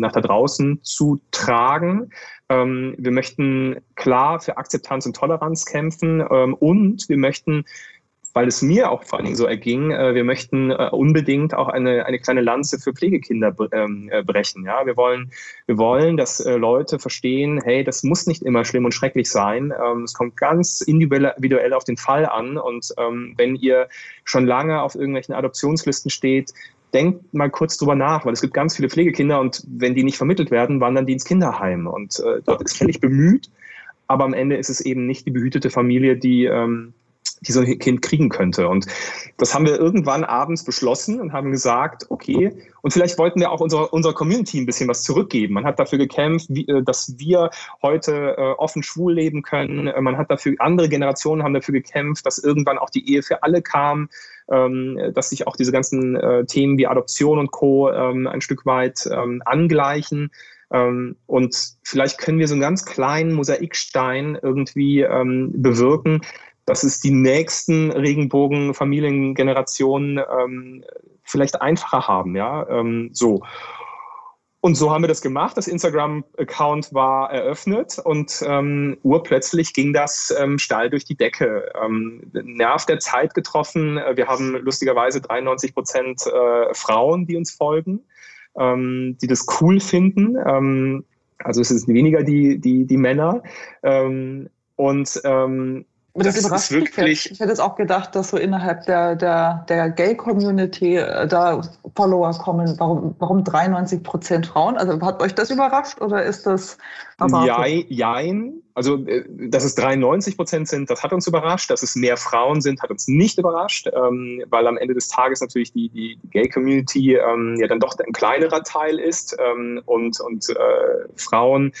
nach da draußen zu tragen. Wir möchten klar für Akzeptanz und Toleranz kämpfen und wir möchten, weil es mir auch vor allen Dingen so erging, wir möchten unbedingt auch eine kleine Lanze für Pflegekinder brechen. Ja? Wir wollen, dass Leute verstehen, hey, das muss nicht immer schlimm und schrecklich sein. Es kommt ganz individuell auf den Fall an. Und wenn ihr schon lange auf irgendwelchen Adoptionslisten steht, denkt mal kurz drüber nach, weil es gibt ganz viele Pflegekinder und wenn die nicht vermittelt werden, wandern die ins Kinderheim. Und dort ist völlig bemüht, aber am Ende ist es eben nicht die behütete Familie, die so ein Kind kriegen könnte. Und das haben wir irgendwann abends beschlossen und haben gesagt, okay, und vielleicht wollten wir auch unserer Community ein bisschen was zurückgeben. Man hat dafür gekämpft, dass wir heute offen schwul leben können. Andere Generationen haben dafür gekämpft, dass irgendwann auch die Ehe für alle kam, dass sich auch diese ganzen Themen wie Adoption und Co. ein Stück weit angleichen. Und vielleicht können wir so einen ganz kleinen Mosaikstein irgendwie bewirken, dass es die nächsten Regenbogenfamiliengenerationen vielleicht einfacher haben, ja, so. Und so haben wir das gemacht. Das Instagram-Account war eröffnet und urplötzlich ging das steil durch die Decke. Nerv der Zeit getroffen. Wir haben lustigerweise 93% Frauen, die uns folgen, die das cool finden. Also es sind weniger die Männer. Aber das überrascht mich wirklich. Ich hätte jetzt auch gedacht, dass so innerhalb der Gay-Community da Follower kommen. Warum 93% Frauen? Also hat euch das überrascht oder ist das erwartet? Jein. Also, dass es 93% sind, das hat uns überrascht. Dass es mehr Frauen sind, hat uns nicht überrascht, weil am Ende des Tages natürlich die Gay-Community ja dann doch ein kleinerer Teil ist und Frauen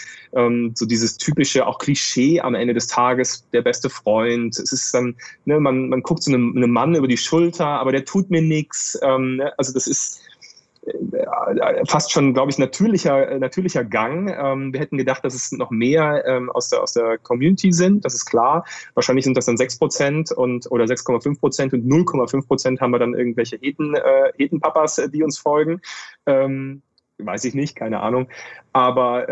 so dieses typische, auch Klischee am Ende des Tages, der beste Freund. Es ist dann, ne, man guckt so einem Mann über die Schulter, aber der tut mir nichts. Also das ist fast schon, glaube ich, natürlicher Gang. Wir hätten gedacht, dass es noch mehr aus der Community sind, das ist klar. Wahrscheinlich sind das dann 6% oder 6,5% und 0,5% haben wir dann irgendwelche Hetenpapas, die uns folgen. Weiß ich nicht, keine Ahnung. Aber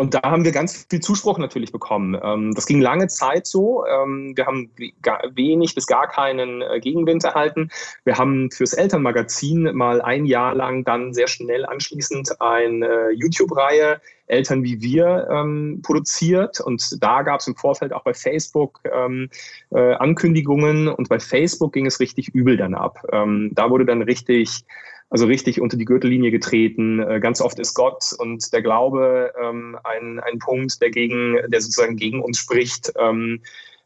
und da haben wir ganz viel Zuspruch natürlich bekommen. Das ging lange Zeit so. Wir haben wenig bis gar keinen Gegenwind erhalten. Wir haben fürs Elternmagazin mal ein Jahr lang dann sehr schnell anschließend eine YouTube-Reihe Eltern wie wir produziert und da gab es im Vorfeld auch bei Facebook Ankündigungen und bei Facebook ging es richtig übel dann ab. Da wurde dann richtig unter die Gürtellinie getreten. Ganz oft ist Gott und der Glaube ein Punkt, der sozusagen gegen uns spricht.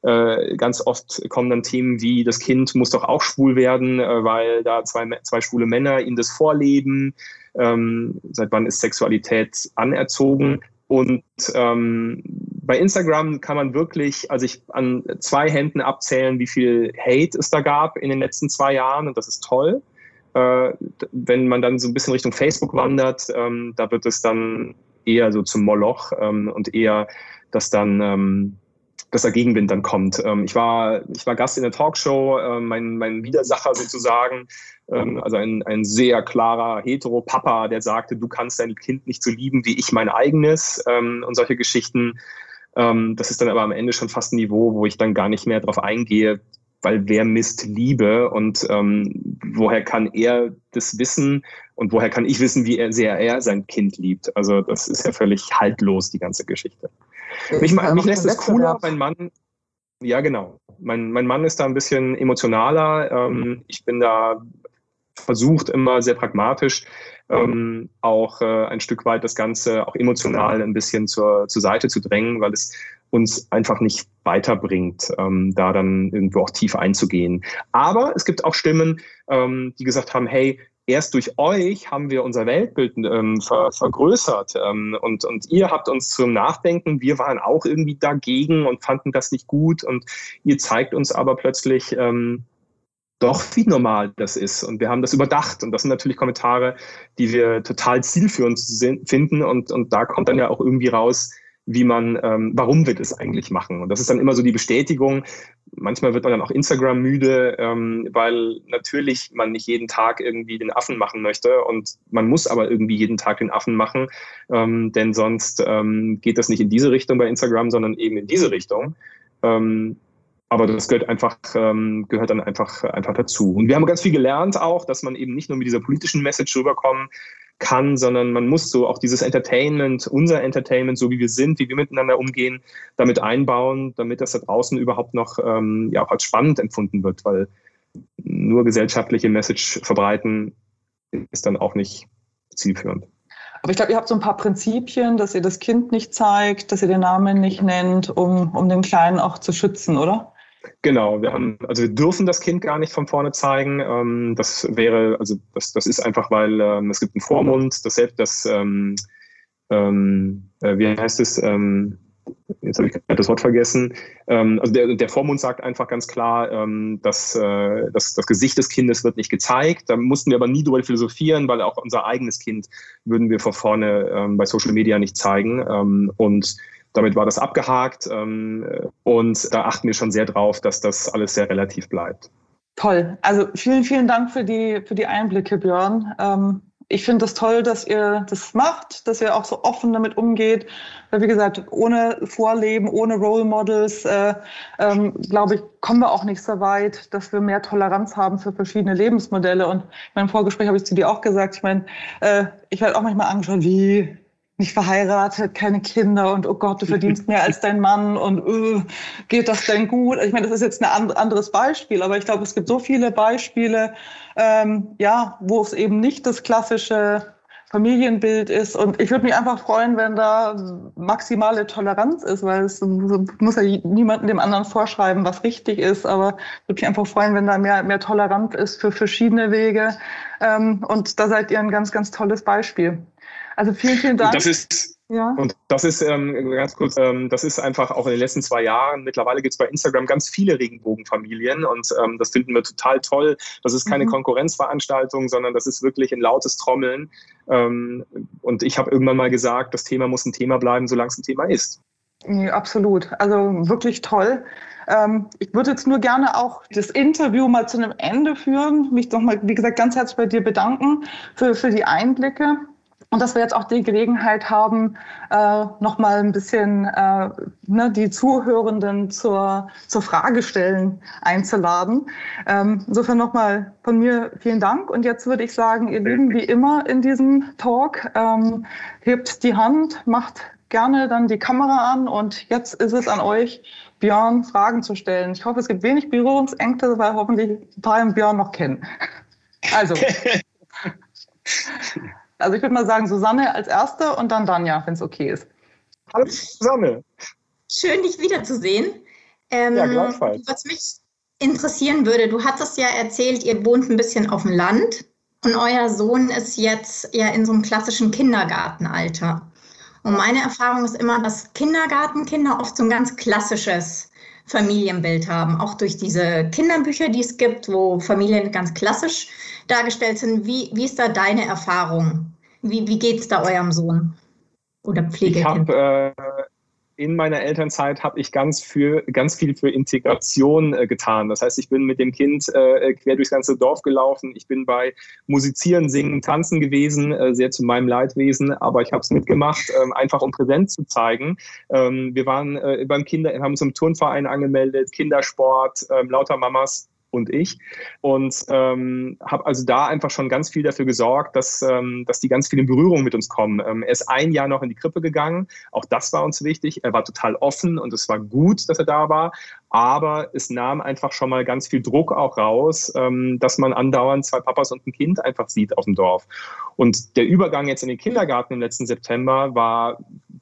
Ganz oft kommen dann Themen wie, das Kind muss doch auch schwul werden, weil da zwei schwule Männer ihm das vorleben. Seit wann ist Sexualität anerzogen? Und bei Instagram kann man wirklich, also ich an zwei Händen abzählen, wie viel Hate es da gab in den letzten 2 Jahren und das ist toll. Wenn man dann so ein bisschen Richtung Facebook wandert, da wird es dann eher so zum Moloch und eher, dass dann dass der Gegenwind dann kommt. Ich war Gast in der Talkshow, mein Widersacher sozusagen, also ein sehr klarer Hetero-Papa, der sagte, du kannst dein Kind nicht so lieben, wie ich mein eigenes und solche Geschichten. Das ist dann aber am Ende schon fast ein Niveau, wo ich dann gar nicht mehr drauf eingehe, weil wer misst Liebe und woher kann er das wissen und woher kann ich wissen, wie sehr er sein Kind liebt? Also das ist ja völlig haltlos, die ganze Geschichte. Mich lässt es cooler, mein Mann, ja genau, mein Mann ist da ein bisschen emotionaler, ich bin da versucht immer sehr pragmatisch auch ein Stück weit das Ganze auch emotional ein bisschen zur Seite zu drängen, weil es uns einfach nicht weiterbringt, da dann irgendwo auch tief einzugehen. Aber es gibt auch Stimmen, die gesagt haben, hey, erst durch euch haben wir unser Weltbild vergrößert und ihr habt uns zum Nachdenken, wir waren auch irgendwie dagegen und fanden das nicht gut und ihr zeigt uns aber plötzlich doch, wie normal das ist und wir haben das überdacht und das sind natürlich Kommentare, die wir total zielführend finden und da kommt dann ja auch irgendwie raus, wie man, warum wir das eigentlich machen. Und das ist dann immer so die Bestätigung. Manchmal wird man dann auch Instagram müde, weil natürlich man nicht jeden Tag irgendwie den Affen machen möchte und man muss aber irgendwie jeden Tag den Affen machen, denn sonst geht das nicht in diese Richtung bei Instagram, sondern eben in diese Richtung. Aber das gehört dann einfach dazu. Und wir haben ganz viel gelernt auch, dass man eben nicht nur mit dieser politischen Message rüberkommen kann, sondern man muss so auch dieses Entertainment, unser Entertainment, so wie wir sind, wie wir miteinander umgehen, damit einbauen, damit das da draußen überhaupt noch auch als spannend empfunden wird, weil nur gesellschaftliche Message verbreiten ist dann auch nicht zielführend. Aber ich glaube, ihr habt so ein paar Prinzipien, dass ihr das Kind nicht zeigt, dass ihr den Namen nicht nennt, um den Kleinen auch zu schützen, oder? Genau, wir dürfen das Kind gar nicht von vorne zeigen. Das wäre, also das ist einfach, weil es gibt einen Vormund, wie heißt es? Jetzt habe ich gerade das Wort vergessen. Also der Vormund sagt einfach ganz klar, dass das Gesicht des Kindes wird nicht gezeigt. Da mussten wir aber nie drüber philosophieren, weil auch unser eigenes Kind würden wir von vorne bei Social Media nicht zeigen. Und damit war das abgehakt. Und da achten wir schon sehr drauf, dass das alles sehr relativ bleibt. Toll. Also vielen, vielen Dank für die Einblicke, Björn. Ich finde das toll, dass ihr das macht, dass ihr auch so offen damit umgeht. Weil, wie gesagt, ohne Vorleben, ohne Role Models, glaube ich, kommen wir auch nicht so weit, dass wir mehr Toleranz haben für verschiedene Lebensmodelle. Und in meinem Vorgespräch habe ich zu dir auch gesagt, ich meine, ich werde auch manchmal angeschaut, wie nicht verheiratet, keine Kinder und oh Gott, du verdienst mehr als dein Mann und geht das denn gut? Ich meine, das ist jetzt ein anderes Beispiel, aber ich glaube, es gibt so viele Beispiele, wo es eben nicht das klassische Familienbild ist und ich würde mich einfach freuen, wenn da maximale Toleranz ist, weil es muss ja niemandem dem anderen vorschreiben, was richtig ist, aber ich würde mich einfach freuen, wenn da mehr Toleranz ist für verschiedene Wege und da seid ihr ein ganz, ganz tolles Beispiel. Also vielen, vielen Dank. Das ist einfach auch in den letzten 2 Jahren, mittlerweile gibt es bei Instagram ganz viele Regenbogenfamilien und das finden wir total toll. Das ist keine Konkurrenzveranstaltung, sondern das ist wirklich ein lautes Trommeln. Und ich habe irgendwann mal gesagt, das Thema muss ein Thema bleiben, solange es ein Thema ist. Ja, absolut. Also wirklich toll. Ich würde jetzt nur gerne auch das Interview mal zu einem Ende führen, mich nochmal, wie gesagt, ganz herzlich bei dir bedanken für die Einblicke. Und dass wir jetzt auch die Gelegenheit haben, nochmal ein bisschen die Zuhörenden zur Fragestellen einzuladen. Insofern nochmal von mir vielen Dank. Und jetzt würde ich sagen, ihr Lieben, wie immer in diesem Talk, hebt die Hand, macht gerne dann die Kamera an. Und jetzt ist es an euch, Björn Fragen zu stellen. Ich hoffe, es gibt wenig Berührungsängste, weil hoffentlich ein paar Björn noch kennen. Also... Also ich würde mal sagen, Susanne als Erste und dann Danja, wenn es okay ist. Hallo Susanne. Schön, dich wiederzusehen. Ja, gleichfalls. Was mich interessieren würde, du hattest ja erzählt, ihr wohnt ein bisschen auf dem Land und euer Sohn ist jetzt ja in so einem klassischen Kindergartenalter. Und meine Erfahrung ist immer, dass Kindergartenkinder oft so ein ganz klassisches Familienbild haben, auch durch diese Kinderbücher, die es gibt, wo Familien ganz klassisch dargestellt sind. Wie ist da deine Erfahrung? Wie geht es da eurem Sohn oder Pflegekind? in meiner Elternzeit habe ich ganz viel für Integration getan. Das heißt, ich bin mit dem Kind quer durchs ganze Dorf gelaufen. Ich bin bei Musizieren, Singen, Tanzen gewesen, sehr zu meinem Leidwesen, aber ich habe es mitgemacht, einfach um präsent zu zeigen. Wir waren haben uns im Turnverein angemeldet, Kindersport, lauter Mamas und ich, und habe also da einfach schon ganz viel dafür gesorgt, dass die ganz viel in Berührung mit uns kommen. Er ist ein Jahr noch in die Krippe gegangen, auch das war uns wichtig. Er war total offen und es war gut, dass er da war, aber es nahm einfach schon mal ganz viel Druck auch raus, dass man andauernd zwei Papas und ein Kind einfach sieht auf dem Dorf. Und der Übergang jetzt in den Kindergarten im letzten September war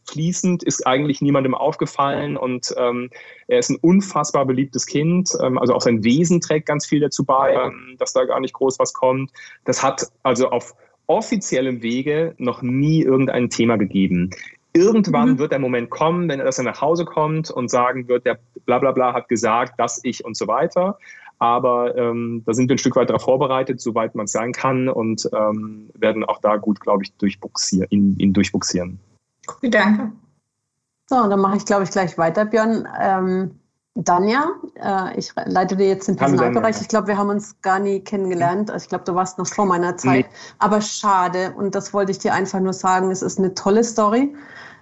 fließend, ist eigentlich niemandem aufgefallen, und er ist ein unfassbar beliebtes Kind, also auch sein Wesen trägt ganz viel dazu bei, dass da gar nicht groß was kommt. Das hat also auf offiziellem Wege noch nie irgendein Thema gegeben. Irgendwann wird der Moment kommen, wenn er nach Hause kommt und sagen wird, der Blablabla hat gesagt, dass ich und so weiter. Aber da sind wir ein Stück weit darauf vorbereitet, soweit man es sein kann, und werden auch da gut, glaube ich, durchbuxieren. Danke. So, dann mache ich, glaube ich, gleich weiter, Björn. Danja, ich leite dir jetzt den Personalbereich. Ich glaube, wir haben uns gar nie kennengelernt. Ich glaube, du warst noch vor meiner Zeit. Nee. Aber schade, und das wollte ich dir einfach nur sagen, es ist eine tolle Story.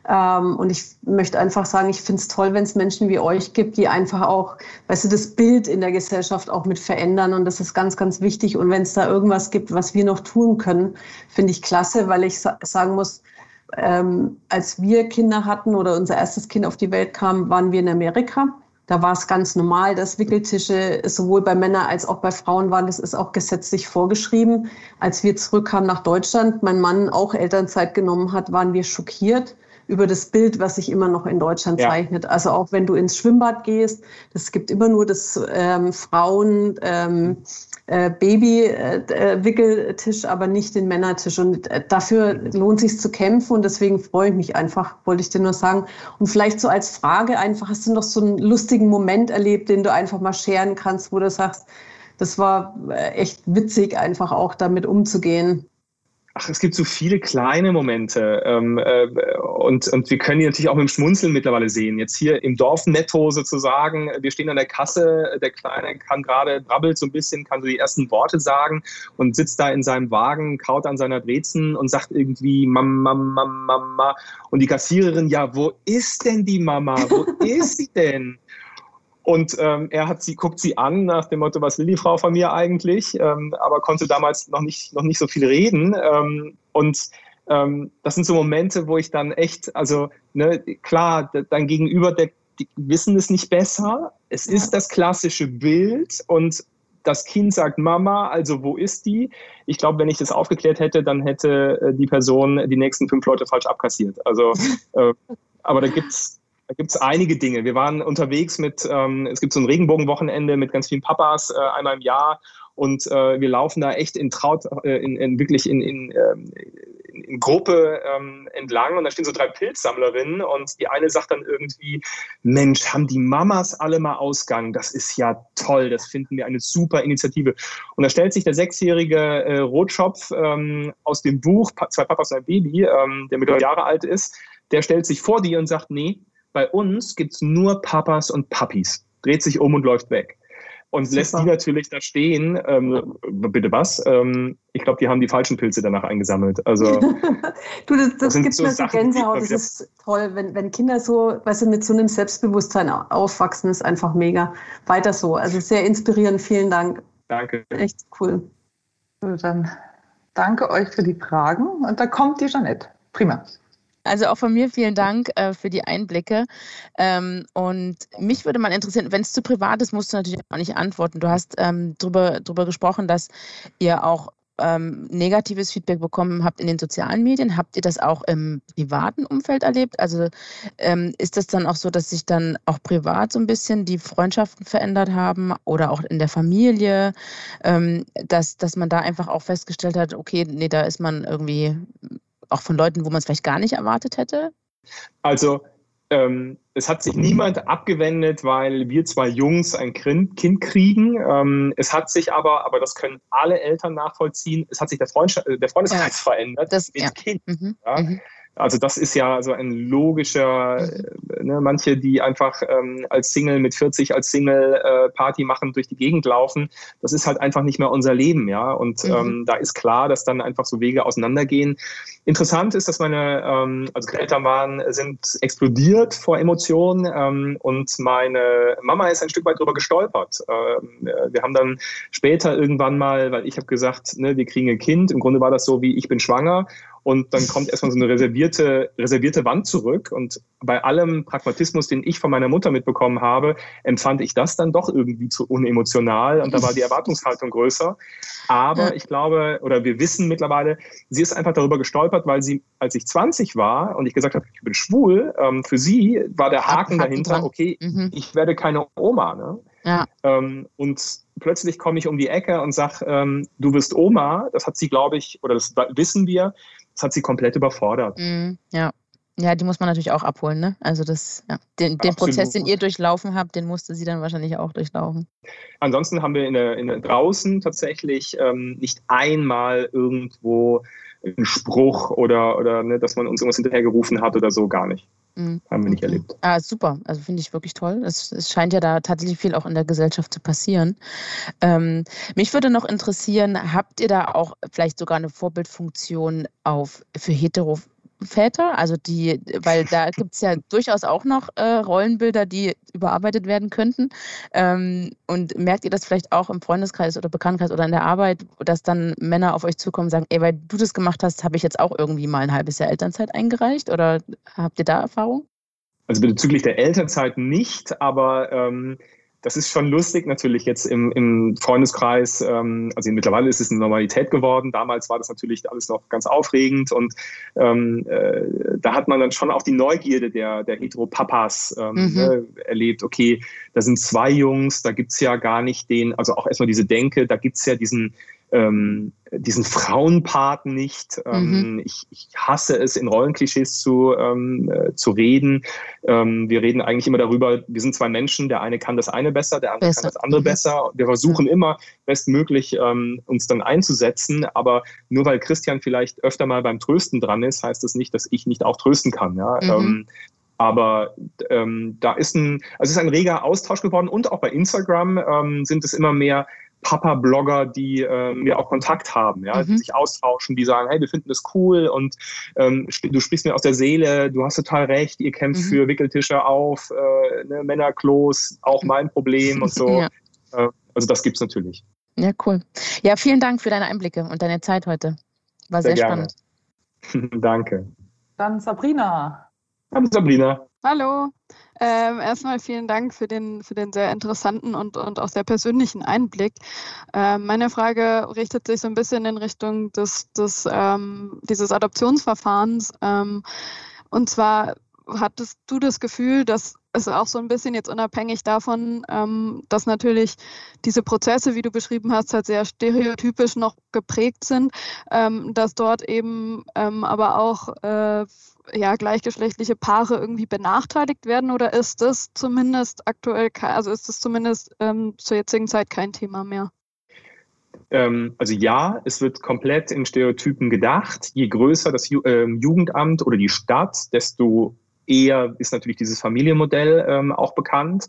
Und ich möchte einfach sagen, ich finde es toll, wenn es Menschen wie euch gibt, die einfach auch, weißt du, das Bild in der Gesellschaft auch mit verändern, und das ist ganz, ganz wichtig. Und wenn es da irgendwas gibt, was wir noch tun können, finde ich klasse, weil ich sagen muss, als wir Kinder hatten oder unser erstes Kind auf die Welt kam, waren wir in Amerika. Da war es ganz normal, dass Wickeltische sowohl bei Männern als auch bei Frauen waren. Das ist auch gesetzlich vorgeschrieben. Als wir zurückkamen nach Deutschland, mein Mann auch Elternzeit genommen hat, waren wir schockiert über das Bild, was sich immer noch in Deutschland zeichnet. Also auch wenn du ins Schwimmbad gehst, es gibt immer nur das Frauen Baby-Wickeltisch, aber nicht den Männertisch. Und dafür lohnt es sich zu kämpfen, und deswegen freue ich mich einfach, wollte ich dir nur sagen. Und vielleicht so als Frage einfach, hast du noch so einen lustigen Moment erlebt, den du einfach mal scheren kannst, wo du sagst, das war echt witzig, einfach auch damit umzugehen? Ach, es gibt so viele kleine Momente, und wir können die natürlich auch mit dem Schmunzeln mittlerweile sehen. Jetzt hier im Dorfnetto sozusagen, wir stehen an der Kasse, der Kleine kann gerade, brabbelt so ein bisschen, kann so die ersten Worte sagen und sitzt da in seinem Wagen, kaut an seiner Brezen und sagt irgendwie Mama, Mama, Mama. Und die Kassiererin, ja, wo ist denn die Mama, wo ist sie denn? Und er guckt sie an nach dem Motto, was will die Frau von mir eigentlich? Aber konnte damals noch nicht so viel reden. Das sind so Momente, wo ich dann echt, also ne, klar, dein Gegenüber, die wissen es nicht besser. Es ist das klassische Bild, und das Kind sagt Mama, also wo ist die? Ich glaube, wenn ich das aufgeklärt hätte, dann hätte die Person die nächsten 5 Leute falsch abkassiert. Also, aber da gibt's einige Dinge. Wir waren unterwegs es gibt so ein Regenbogenwochenende mit ganz vielen Papas einmal im Jahr, und wir laufen da echt in Gruppe entlang, und da stehen so 3 Pilzsammlerinnen, und die eine sagt dann irgendwie, Mensch, haben die Mamas alle mal Ausgang, das ist ja toll, das finden wir eine super Initiative. Und da stellt sich der 6-jährige Rotschopf aus dem Buch Zwei Papas und ein Baby, der mit 3 Jahre alt ist, der stellt sich vor die und sagt, nee, bei uns gibt es nur Papas und Papis, dreht sich um und läuft weg. Und super. Lässt die natürlich da stehen, bitte was? Ich glaube, die haben die falschen Pilze danach eingesammelt. Also, du, das gibt so mir so Gänsehaut, das ist toll, wenn Kinder so, weißt du, mit so einem Selbstbewusstsein aufwachsen, ist einfach mega. Weiter so, also sehr inspirierend, vielen Dank. Danke. Echt cool. So, dann danke euch für die Fragen, und da kommt die Jeanette. Prima. Also auch von mir vielen Dank für die Einblicke. Und mich würde mal interessieren, wenn es zu privat ist, musst du natürlich auch nicht antworten. Du hast drüber gesprochen, dass ihr auch negatives Feedback bekommen habt in den sozialen Medien. Habt ihr das auch im privaten Umfeld erlebt? Also ist das dann auch so, dass sich dann auch privat so ein bisschen die Freundschaften verändert haben oder auch in der Familie, dass man da einfach auch festgestellt hat, okay, nee, da ist man irgendwie... auch von Leuten, wo man es vielleicht gar nicht erwartet hätte? Also, es hat sich niemand abgewendet, weil wir 2 Jungs ein Kind kriegen. Es hat sich aber das können alle Eltern nachvollziehen, es hat sich der Freundeskreis verändert mit Kind. Mhm. Ja? Also das ist ja so ein logischer, ne, manche, die einfach als Single mit 40 als Single Party machen, durch die Gegend laufen, das ist halt einfach nicht mehr unser Leben, ja. Und da ist klar, dass dann einfach so Wege auseinandergehen. Interessant ist, dass meine, also Eltern waren, sind explodiert vor Emotionen und meine Mama ist ein Stück weit drüber gestolpert. Wir haben dann später irgendwann mal, weil ich habe gesagt, ne, wir kriegen ein Kind, im Grunde war das so wie, ich bin schwanger. Und dann kommt erstmal so eine reservierte Wand zurück. Und bei allem Pragmatismus, den ich von meiner Mutter mitbekommen habe, empfand ich das dann doch irgendwie zu unemotional. Und da war die Erwartungshaltung größer. Aber ich glaube, oder wir wissen mittlerweile, sie ist einfach darüber gestolpert, weil sie, als ich 20 war und ich gesagt habe, ich bin schwul, für sie war der Haken dahinter, okay, ich werde keine Oma, ne? Ja. Und plötzlich komme ich um die Ecke und sage, du wirst Oma. Das hat sie, glaube ich, oder das wissen wir, das hat sie komplett überfordert. Mm, ja. Ja, die muss man natürlich auch abholen, ne? Also das, ja. Den Prozess, den ihr durchlaufen habt, den musste sie dann wahrscheinlich auch durchlaufen. Ansonsten haben wir draußen tatsächlich nicht einmal irgendwo einen Spruch oder ne, dass man uns irgendwas hinterhergerufen hat oder so, gar nicht. Haben wir nicht erlebt. Ah, super. Also finde ich wirklich toll. Es scheint ja da tatsächlich viel auch in der Gesellschaft zu passieren. Mich würde noch interessieren, habt ihr da auch vielleicht sogar eine Vorbildfunktion für Heteroväter? Also weil da gibt es ja durchaus auch noch Rollenbilder, die überarbeitet werden könnten. Und merkt ihr das vielleicht auch im Freundeskreis oder Bekanntenkreis oder in der Arbeit, dass dann Männer auf euch zukommen und sagen, ey, weil du das gemacht hast, habe ich jetzt auch irgendwie mal ein halbes Jahr Elternzeit eingereicht? Oder habt ihr da Erfahrung? Also bezüglich der Elternzeit nicht, aber das ist schon lustig natürlich jetzt im Freundeskreis. Also mittlerweile ist es eine Normalität geworden. Damals war das natürlich alles noch ganz aufregend. Und da hat man dann schon auch die Neugierde der Hetero-Papas erlebt. Okay, da sind zwei Jungs, da gibt es ja gar nicht also auch erstmal diese Denke, da gibt es ja diesen Frauenpart nicht. Ich hasse es, in Rollenklischees zu reden. Wir reden eigentlich immer darüber, wir sind zwei Menschen, der eine kann das eine besser, der andere kann das andere besser. Wir versuchen immer bestmöglich uns dann einzusetzen, aber nur weil Christian vielleicht öfter mal beim Trösten dran ist, heißt das nicht, dass ich nicht auch trösten kann. Ja? Aber da ist also es ist ein reger Austausch geworden und auch bei Instagram sind es immer mehr Papa-Blogger, die mir auch Kontakt haben, ja, die sich austauschen, die sagen, hey, wir finden das cool und du sprichst mir aus der Seele, du hast total recht, ihr kämpft für Wickeltische auf, ne, Männerklos, auch mein Problem und so. Ja. Also das gibt's natürlich. Ja, cool. Ja, vielen Dank für deine Einblicke und deine Zeit heute. War sehr spannend. Danke. Dann Sabrina. Hallo Sabrina. Hallo. Erstmal vielen Dank für den sehr interessanten und auch sehr persönlichen Einblick. Meine Frage richtet sich so ein bisschen in Richtung dieses Adoptionsverfahrens. Und zwar, hattest du das Gefühl, dass es auch so ein bisschen jetzt unabhängig davon, dass natürlich diese Prozesse, wie du beschrieben hast, halt sehr stereotypisch noch geprägt sind, dass dort eben aber auch gleichgeschlechtliche Paare irgendwie benachteiligt werden, oder ist das zumindest aktuell, also ist das zumindest zur jetzigen Zeit kein Thema mehr? Also ja, es wird komplett in Stereotypen gedacht. Je größer das Jugendamt oder die Stadt, desto eher ist natürlich dieses Familienmodell auch bekannt.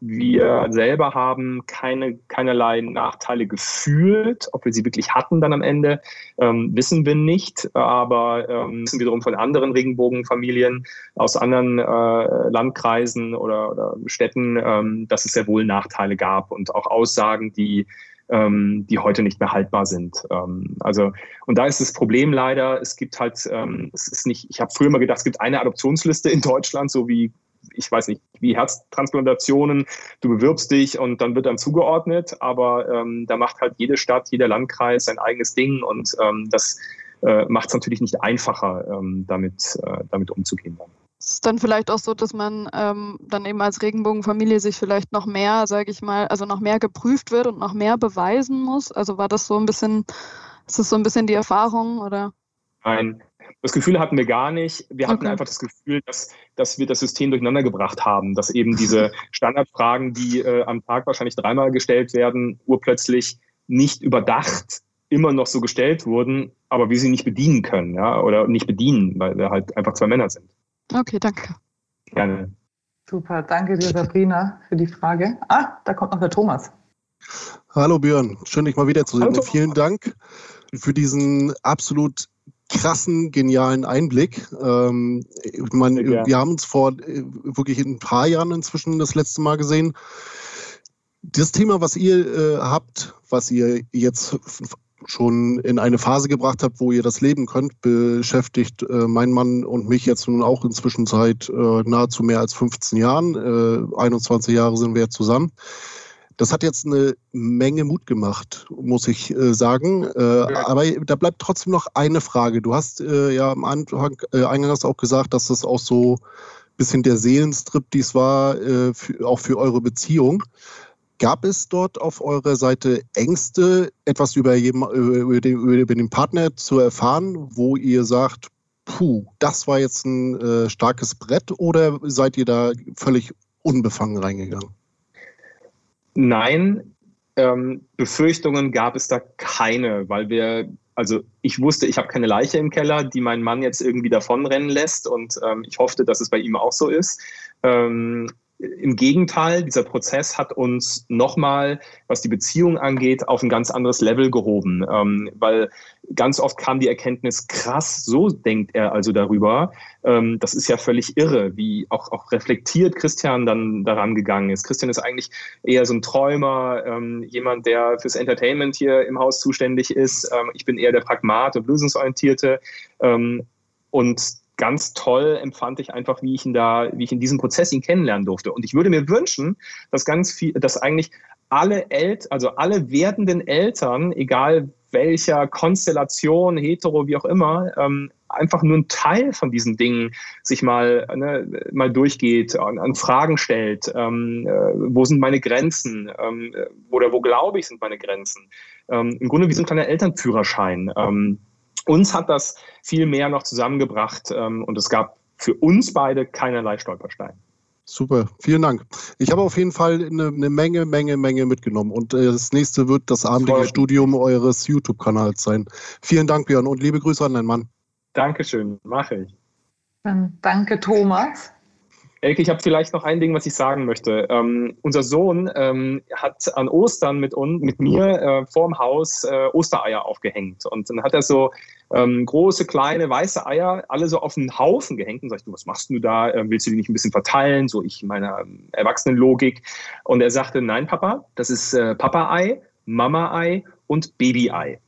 Wir selber haben keinerlei Nachteile gefühlt. Ob wir sie wirklich hatten dann am Ende, wissen wir nicht. Aber wissen wiederum von anderen Regenbogenfamilien aus anderen Landkreisen oder Städten, dass es sehr wohl Nachteile gab und auch Aussagen, die heute nicht mehr haltbar sind. Also, und da ist das Problem leider, es gibt halt, es ist nicht, ich habe früher mal gedacht, es gibt eine Adoptionsliste in Deutschland, so wie, ich weiß nicht, wie Herztransplantationen, du bewirbst dich und dann wird dann zugeordnet, aber da macht halt jede Stadt, jeder Landkreis sein eigenes Ding und das macht es natürlich nicht einfacher, damit umzugehen. Es ist dann vielleicht auch so, dass man dann eben als Regenbogenfamilie sich vielleicht noch mehr, sage ich mal, also noch mehr geprüft wird und noch mehr beweisen muss? Also ist das so ein bisschen die Erfahrung, oder? Nein, das Gefühl hatten wir gar nicht. Wir hatten einfach das Gefühl, dass wir das System durcheinander gebracht haben, dass eben diese Standardfragen, die am Tag wahrscheinlich dreimal gestellt werden, urplötzlich nicht überdacht immer noch so gestellt wurden, aber wir sie nicht bedienen können, ja, oder nicht bedienen, weil wir halt einfach zwei Männer sind. Okay, danke. Gerne. Super, danke dir, Sabrina, für die Frage. Ah, da kommt noch der Thomas. Hallo Björn, schön, dich mal wiederzusehen. Hallo. Vielen Dank für diesen absolut krassen, genialen Einblick. Ich meine, ja. Wir haben uns vor wirklich ein paar Jahren inzwischen das letzte Mal gesehen. Das Thema, was ihr habt, was ihr jetzt schon in eine Phase gebracht habt, wo ihr das leben könnt, beschäftigt mein Mann und mich jetzt nun auch inzwischen seit nahezu mehr als 15 Jahren. 21 Jahre sind wir jetzt zusammen. Das hat jetzt eine Menge Mut gemacht, muss ich sagen. Aber da bleibt trotzdem noch eine Frage. Du hast ja am Anfang, eingangs auch gesagt, dass das auch so ein bisschen der Seelenstrip dies war, auch für eure Beziehung. Gab es dort auf eurer Seite Ängste, etwas über den Partner zu erfahren, wo ihr sagt, puh, das war jetzt ein starkes Brett, oder seid ihr da völlig unbefangen reingegangen? Nein, Befürchtungen gab es da keine, weil ich wusste, ich habe keine Leiche im Keller, die meinen Mann jetzt irgendwie davonrennen lässt, und ich hoffte, dass es bei ihm auch so ist. Im Gegenteil, dieser Prozess hat uns nochmal, was die Beziehung angeht, auf ein ganz anderes Level gehoben, weil ganz oft kam die Erkenntnis, krass, so denkt er also darüber. Das ist ja völlig irre, wie auch reflektiert Christian dann daran gegangen ist. Christian ist eigentlich eher so ein Träumer, jemand, der fürs Entertainment hier im Haus zuständig ist. Ich bin eher der Pragmat und Lösungsorientierte, und ganz toll empfand ich einfach, wie ich in diesem Prozess ihn kennenlernen durfte. Und ich würde mir wünschen, dass eigentlich alle werdenden Eltern, egal welcher Konstellation, hetero, wie auch immer, einfach nur ein Teil von diesen Dingen sich mal durchgeht, an Fragen stellt. Wo sind meine Grenzen? Oder wo glaube ich, sind meine Grenzen? Im Grunde wie so ein kleiner Elternführerschein. Uns hat das viel mehr noch zusammengebracht, und es gab für uns beide keinerlei Stolperstein. Super, vielen Dank. Ich habe auf jeden Fall eine Menge mitgenommen, und das nächste wird das abendliche Studium eures YouTube-Kanals sein. Vielen Dank, Björn, und liebe Grüße an deinen Mann. Dankeschön, mache ich. Dann danke, Thomas. Elke, ich habe vielleicht noch ein Ding, was ich sagen möchte. Unser Sohn hat an Ostern mit mir vorm Haus Ostereier aufgehängt. Und dann hat er so große, kleine, weiße Eier alle so auf einen Haufen gehängt. Und sag ich, du, was machst du da? Willst du die nicht ein bisschen verteilen? So ich in meiner Erwachsenenlogik. Und er sagte, nein, Papa, das ist Papa-Ei, Mama-Ei und Baby-Ei.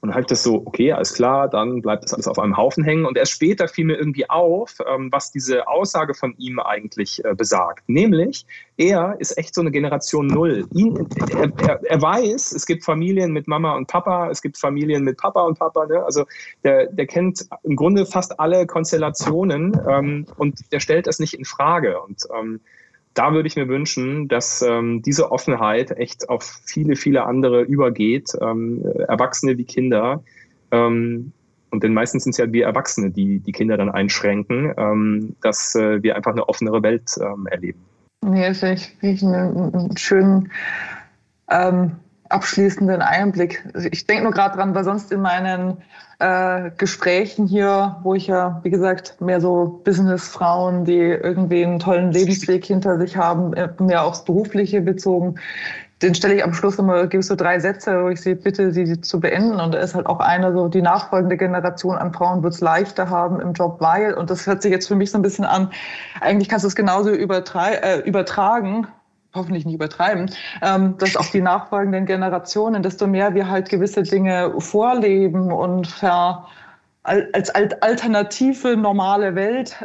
Und dann habe ich das so, okay, alles klar, dann bleibt das alles auf einem Haufen hängen. Und erst später fiel mir irgendwie auf, was diese Aussage von ihm eigentlich besagt. Nämlich, er ist echt so eine Generation Null. Er weiß, es gibt Familien mit Mama und Papa, es gibt Familien mit Papa und Papa. Ne? Also der kennt im Grunde fast alle Konstellationen, und der stellt das nicht in Frage. Und da würde ich mir wünschen, dass diese Offenheit echt auf viele, viele andere übergeht, Erwachsene wie Kinder. Und denn meistens sind es ja wir Erwachsene, die die Kinder dann einschränken, dass wir einfach eine offenere Welt erleben. Nee, das finde ich einen schönen abschließenden Einblick. Ich denke nur gerade dran, weil sonst in meinen Gesprächen hier, wo ich ja, wie gesagt, mehr so Businessfrauen, die irgendwie einen tollen Lebensweg hinter sich haben, mehr aufs Berufliche bezogen, den stelle ich am Schluss immer, gebe so 3 Sätze, wo ich sie bitte, sie zu beenden. Und da ist halt auch einer so, die nachfolgende Generation an Frauen wird es leichter haben im Job, weil, und das hört sich jetzt für mich so ein bisschen an, eigentlich kannst du es genauso übertragen, hoffentlich nicht übertreiben, dass auch die nachfolgenden Generationen, desto mehr wir halt gewisse Dinge vorleben und als alternative normale Welt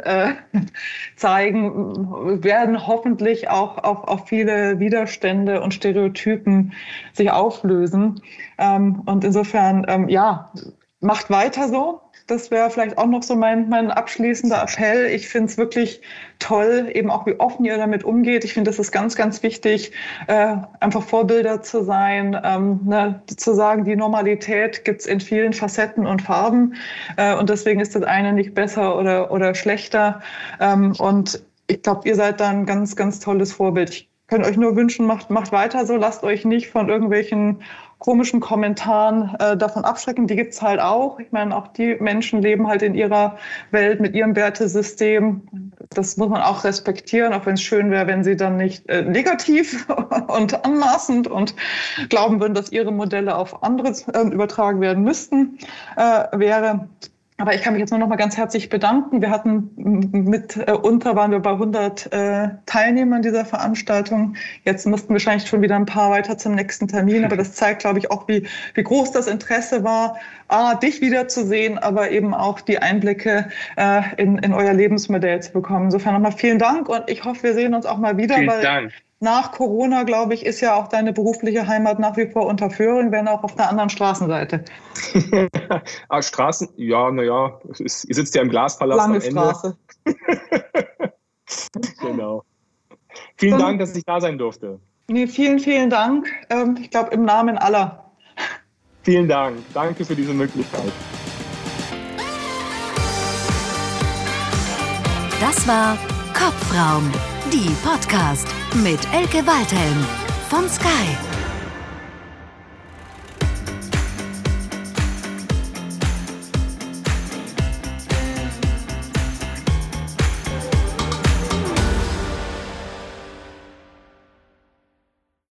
zeigen, werden hoffentlich auch viele Widerstände und Stereotypen sich auflösen. Und insofern, ja, macht weiter so. Das wäre vielleicht auch noch so mein abschließender Appell. Ich finde es wirklich toll, eben auch wie offen ihr damit umgeht. Ich finde, das ist ganz, ganz wichtig, einfach Vorbilder zu sein, zu sagen, die Normalität gibt es in vielen Facetten und Farben, und deswegen ist das eine nicht besser oder schlechter. Und ich glaube, ihr seid da ein ganz, ganz tolles Vorbild. Ich können euch nur wünschen, macht weiter so, lasst euch nicht von irgendwelchen komischen Kommentaren davon abschrecken. Die gibt es halt auch. Ich meine, auch die Menschen leben halt in ihrer Welt mit ihrem Wertesystem. Das muss man auch respektieren, auch wenn es schön wäre, wenn sie dann nicht negativ und anmaßend und glauben würden, dass ihre Modelle auf andere übertragen werden müssten, wäre. Aber ich kann mich jetzt nur noch mal ganz herzlich bedanken. Wir hatten mitunter waren wir bei 100 Teilnehmern dieser Veranstaltung. Jetzt mussten wahrscheinlich schon wieder ein paar weiter zum nächsten Termin. Aber das zeigt, glaube ich, auch, wie groß das Interesse war, dich wiederzusehen, aber eben auch die Einblicke in euer Lebensmodell zu bekommen. Insofern nochmal vielen Dank und ich hoffe, wir sehen uns auch mal wieder. Vielen Dank. Nach Corona, glaube ich, ist ja auch deine berufliche Heimat nach wie vor Unterföhring, wenn auch auf der anderen Straßenseite. Straßen? Ja, naja, ich sitze ja im Glaspalast am Ende. Lange Straße. Genau. Vielen Dank, dass ich da sein durfte. Nee, vielen, vielen Dank. Ich glaube, im Namen aller. Vielen Dank. Danke für diese Möglichkeit. Das war Kopfraum, die Podcast mit Elke Waldhelm von Sky.